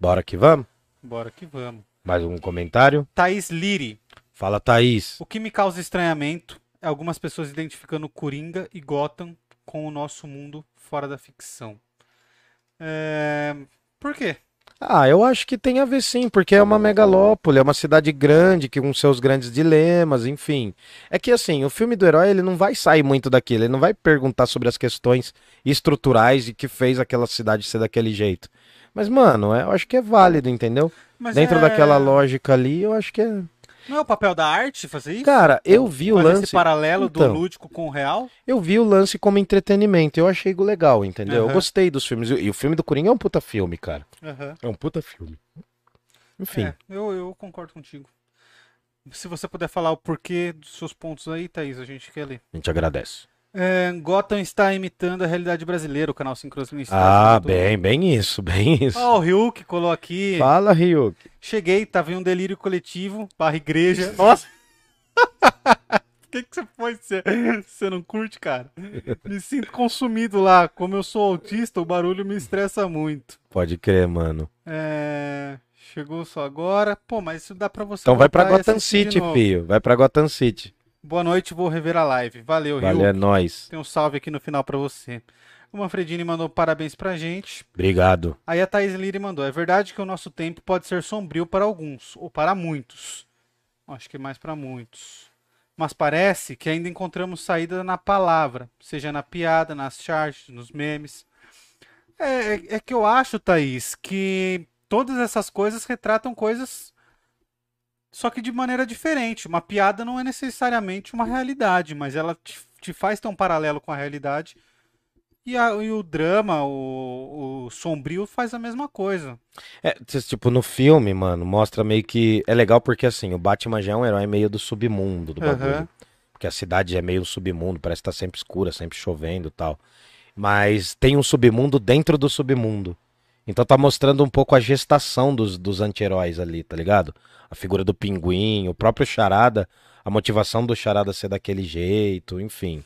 Bora que vamos? Bora que vamos. Mais um comentário? Thaís Liri. Fala, Thaís. O que me causa estranhamento... Algumas pessoas identificando Coringa e Gotham com o nosso mundo fora da ficção. É... Por quê? Ah, eu acho que tem a ver sim, porque é uma megalópole, é uma cidade grande, que com seus grandes dilemas, enfim. É que assim, o filme do herói ele não vai sair muito daquilo, ele não vai perguntar sobre as questões estruturais e que fez aquela cidade ser daquele jeito. Mas mano, eu acho que é válido, entendeu? Mas dentro é... daquela lógica ali, eu acho que é... Não é o papel da arte fazer isso? Cara, eu vi o Mas lance... esse paralelo então, do lúdico com o real? Eu vi o lance como entretenimento, eu achei legal, entendeu? Uhum. Eu gostei dos filmes, e o filme do Coringa é um puta filme, cara. Uhum. É um puta filme. Enfim. É, eu, eu concordo contigo. Se você puder falar o porquê dos seus pontos aí, Thaís, a gente quer ler. A gente agradece. É, Gotham está imitando a realidade brasileira, o canal Sincronicidade. Ah, bem, bem isso, bem isso. Ó, oh, o Ryuk colou aqui. Fala, Ryuk. Cheguei, tava em um delírio coletivo, barra igreja. Nossa! Por que, que você foi? Você, você não curte, cara? Me sinto consumido lá. Como eu sou autista, o barulho me estressa muito. Pode crer, mano. É... Chegou só agora. Pô, mas isso dá pra você... Então vai pra Gotham City, filho. Vai pra Gotham City. Boa noite, vou rever a live. Valeu, Rio. Valeu, é nóis. Tem um salve aqui no final pra você. O Manfredini mandou parabéns pra gente. Obrigado. Aí a Thaís Liri mandou. É verdade que o nosso tempo pode ser sombrio para alguns, ou para muitos. Acho que mais para muitos. Mas parece que ainda encontramos saída na palavra, seja na piada, nas charges, nos memes. É, é que eu acho, Thaís, que todas essas coisas retratam coisas... Só que de maneira diferente. Uma piada não é necessariamente uma realidade, mas ela te, te faz ter um paralelo com a realidade. E, a, e o drama, o, o sombrio, faz a mesma coisa. É, tipo, no filme, mano, mostra meio que... É legal porque, assim, o Batman já é um herói meio do submundo, do bagulho. Uhum. Porque a cidade é meio submundo, parece que tá sempre escura, sempre chovendo e tal. Mas tem um submundo dentro do submundo. Então tá mostrando um pouco a gestação dos, dos anti-heróis ali, tá ligado? A figura do Pinguim, o próprio Charada. a motivação do Charada ser daquele jeito, enfim.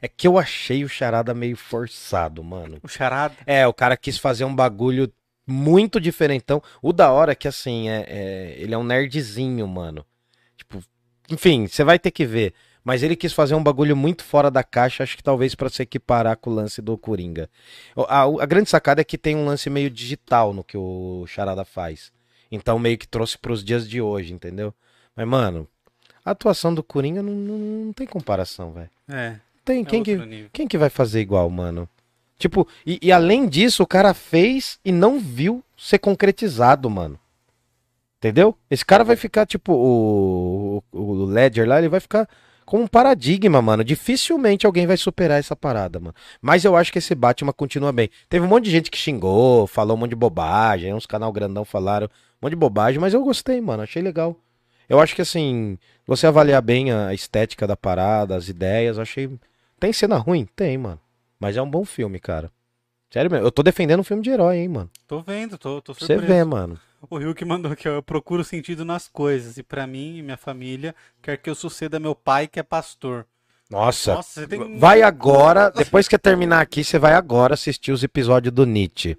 É que eu achei o Charada meio forçado, mano. O Charada? É, o cara quis fazer um bagulho muito diferentão. O da hora é que, assim, é, é, ele é um nerdzinho, mano. Tipo, enfim, você vai ter que ver. Mas ele quis fazer um bagulho muito fora da caixa, acho que talvez pra se equiparar com o lance do Coringa. A, a grande sacada é que tem um lance meio digital no que o Charada faz. Então meio que trouxe pros dias de hoje, entendeu? Mas, mano, a atuação do Coringa não, não, não tem comparação, velho. É. Tem, é quem, que, quem que vai fazer igual, mano? Tipo, e, e além disso, o cara fez e não viu ser concretizado, mano. Entendeu? Esse cara vai ficar, tipo, o, o Ledger lá, ele vai ficar... como um paradigma, mano. Dificilmente alguém vai superar essa parada, mano. Mas eu acho que esse Batman continua bem. Teve um monte de gente que xingou, falou um monte de bobagem. Uns canal grandão falaram um monte de bobagem. Mas eu gostei, mano. Achei legal. Eu acho que, assim, você avaliar bem a estética da parada, as ideias, achei... Tem cena ruim? Tem, mano. Mas é um bom filme, cara. Sério mesmo. Eu tô defendendo um filme de herói, hein, mano. Tô vendo, tô, tô surpreso. Você vê, mano. O Rio que mandou aqui, ó, eu procuro sentido nas coisas, e pra mim e minha família, quer que eu suceda meu pai, que é pastor. Nossa, Nossa você tem... vai agora, depois que terminar aqui, você vai agora assistir os episódios do Nietzsche.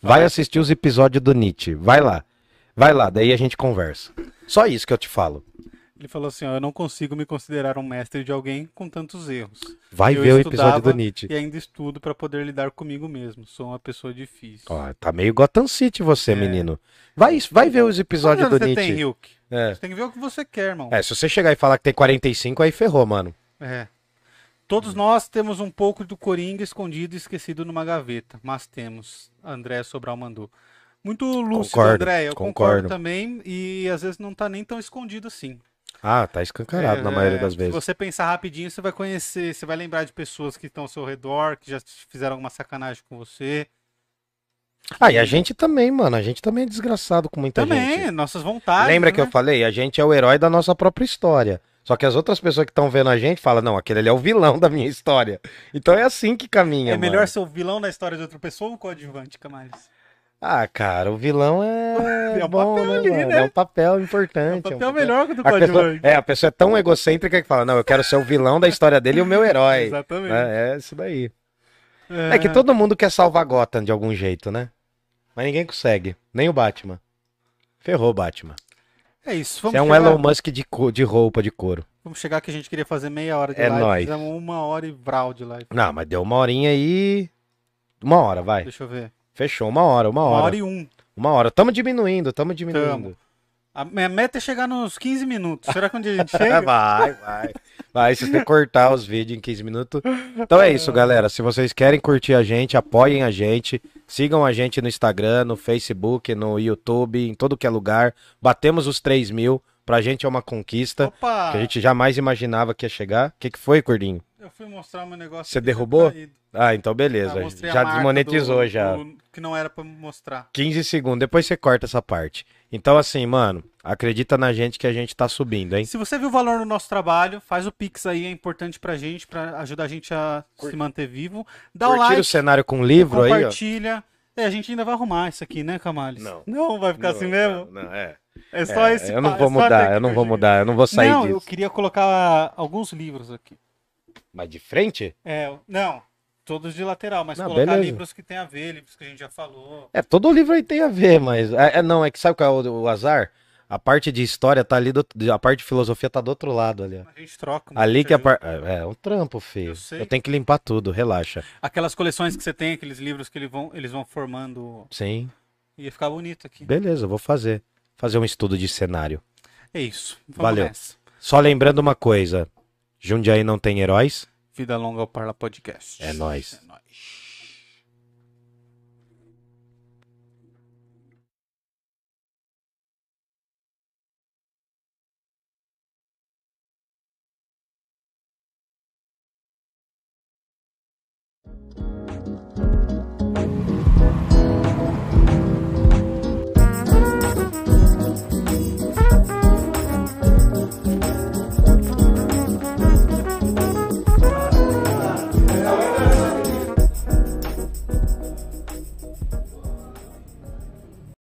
Vai assistir os episódios do Nietzsche, vai lá, vai lá, daí a gente conversa. Só isso que eu te falo. Ele falou assim, ó, eu não consigo me considerar um mestre de alguém com tantos erros. Vai ver o episódio do Nietzsche. E ainda estudo pra poder lidar comigo mesmo. Sou uma pessoa difícil. Ó, tá meio Gotham City você, é. Menino. Vai, vai ver os episódios do Nietzsche. Você tem, Hilk? É. Você tem que ver o que você quer, irmão. É, se você chegar e falar que tem quarenta e cinco, aí ferrou, mano. É. Todos nós temos um pouco do Coringa escondido e esquecido numa gaveta. Mas temos. André Sobral mandou. Muito lúcido, concordo, André. Eu concordo. concordo também. E às vezes não tá nem tão escondido assim. Ah, tá escancarado é, na maioria das vezes. Se você pensar rapidinho, você vai conhecer, você vai lembrar de pessoas que estão ao seu redor, que já fizeram alguma sacanagem com você. Ah, e a gente também, mano. A gente também é desgraçado com muita também, gente. Também, nossas vontades. Lembra, né, que eu falei? A gente é o herói da nossa própria história. Só que as outras pessoas que estão vendo a gente falam, não, aquele ali é o vilão da minha história. Então é assim que caminha, mano. É melhor mano. ser o vilão da história de outra pessoa ou o coadjuvante, Camales? Ah, cara, o vilão é, é um bom, papel, né, ali, né? É um papel importante. É um papel, é um papel... melhor que o do coadjuvante. É, a pessoa é tão egocêntrica que fala, não, eu quero ser o vilão da história dele e o meu herói. Exatamente. É, é isso daí. É... é que todo mundo quer salvar Gotham de algum jeito, né? Mas ninguém consegue, nem o Batman. Ferrou o Batman. É isso, vamos Você é um chegar... Elon Musk de, co... de roupa de couro. Vamos chegar que a gente queria fazer meia hora de é live. Nóis. Fizemos uma hora e vral de live. Não, mas deu uma horinha aí. Uma hora, vai. Deixa eu ver. Fechou, uma hora, uma hora. Uma hora e um. Uma hora. Tamo diminuindo, tamo diminuindo. A minha meta é chegar nos quinze minutos. Será que um dia a gente chega? Vai, vai. Vai, se você cortar os vídeos em quinze minutos. Então é isso, galera. Se vocês querem curtir a gente, apoiem a gente. Sigam a gente no Instagram, no Facebook, no YouTube, em todo que é lugar. Batemos os três mil. Pra gente é uma conquista. Opa! Que a gente jamais imaginava que ia chegar. O que, que foi, Cordinho? Eu fui mostrar meu negócio. Você derrubou? Ah, então beleza. Ah, já desmonetizou do, já. Do, que não era pra mostrar. quinze segundos. Depois você corta essa parte. Então assim, mano, acredita na gente que a gente tá subindo, hein? Se você viu o valor no nosso trabalho, faz o Pix aí, é importante pra gente, pra ajudar a gente a Cur... se manter vivo. Dá Curtir o like. Curtir o cenário com o livro aí, ó. Compartilha. É, a gente ainda vai arrumar isso aqui, né, Camales? Não. Não vai ficar não, assim mesmo? Não, não, é. É só é, esse... Eu não vou mudar, eu não vou mudar, eu não vou sair não, disso. Não, eu queria colocar alguns livros aqui. Mas de frente? É, não, todos de lateral, mas não, colocar beleza. livros que tem a ver, livros que a gente já falou. É, todo livro aí tem a ver, mas... É, não, é que sabe qual é o, o azar? A parte de história tá ali, do, a parte de filosofia tá do outro lado ali. A gente troca. Mano, ali que a par... É, é um trampo, filho. Eu, eu tenho que limpar tudo, relaxa. Aquelas coleções que você tem, aqueles livros que eles vão, eles vão formando... Sim. Ia ficar bonito aqui. Beleza, eu vou fazer. Fazer um estudo de cenário. É isso. Vamos Valeu. Nessa. Só lembrando uma coisa. Jundiaí não tem heróis. Vida longa ao Parla Podcast. É nóis. É nóis.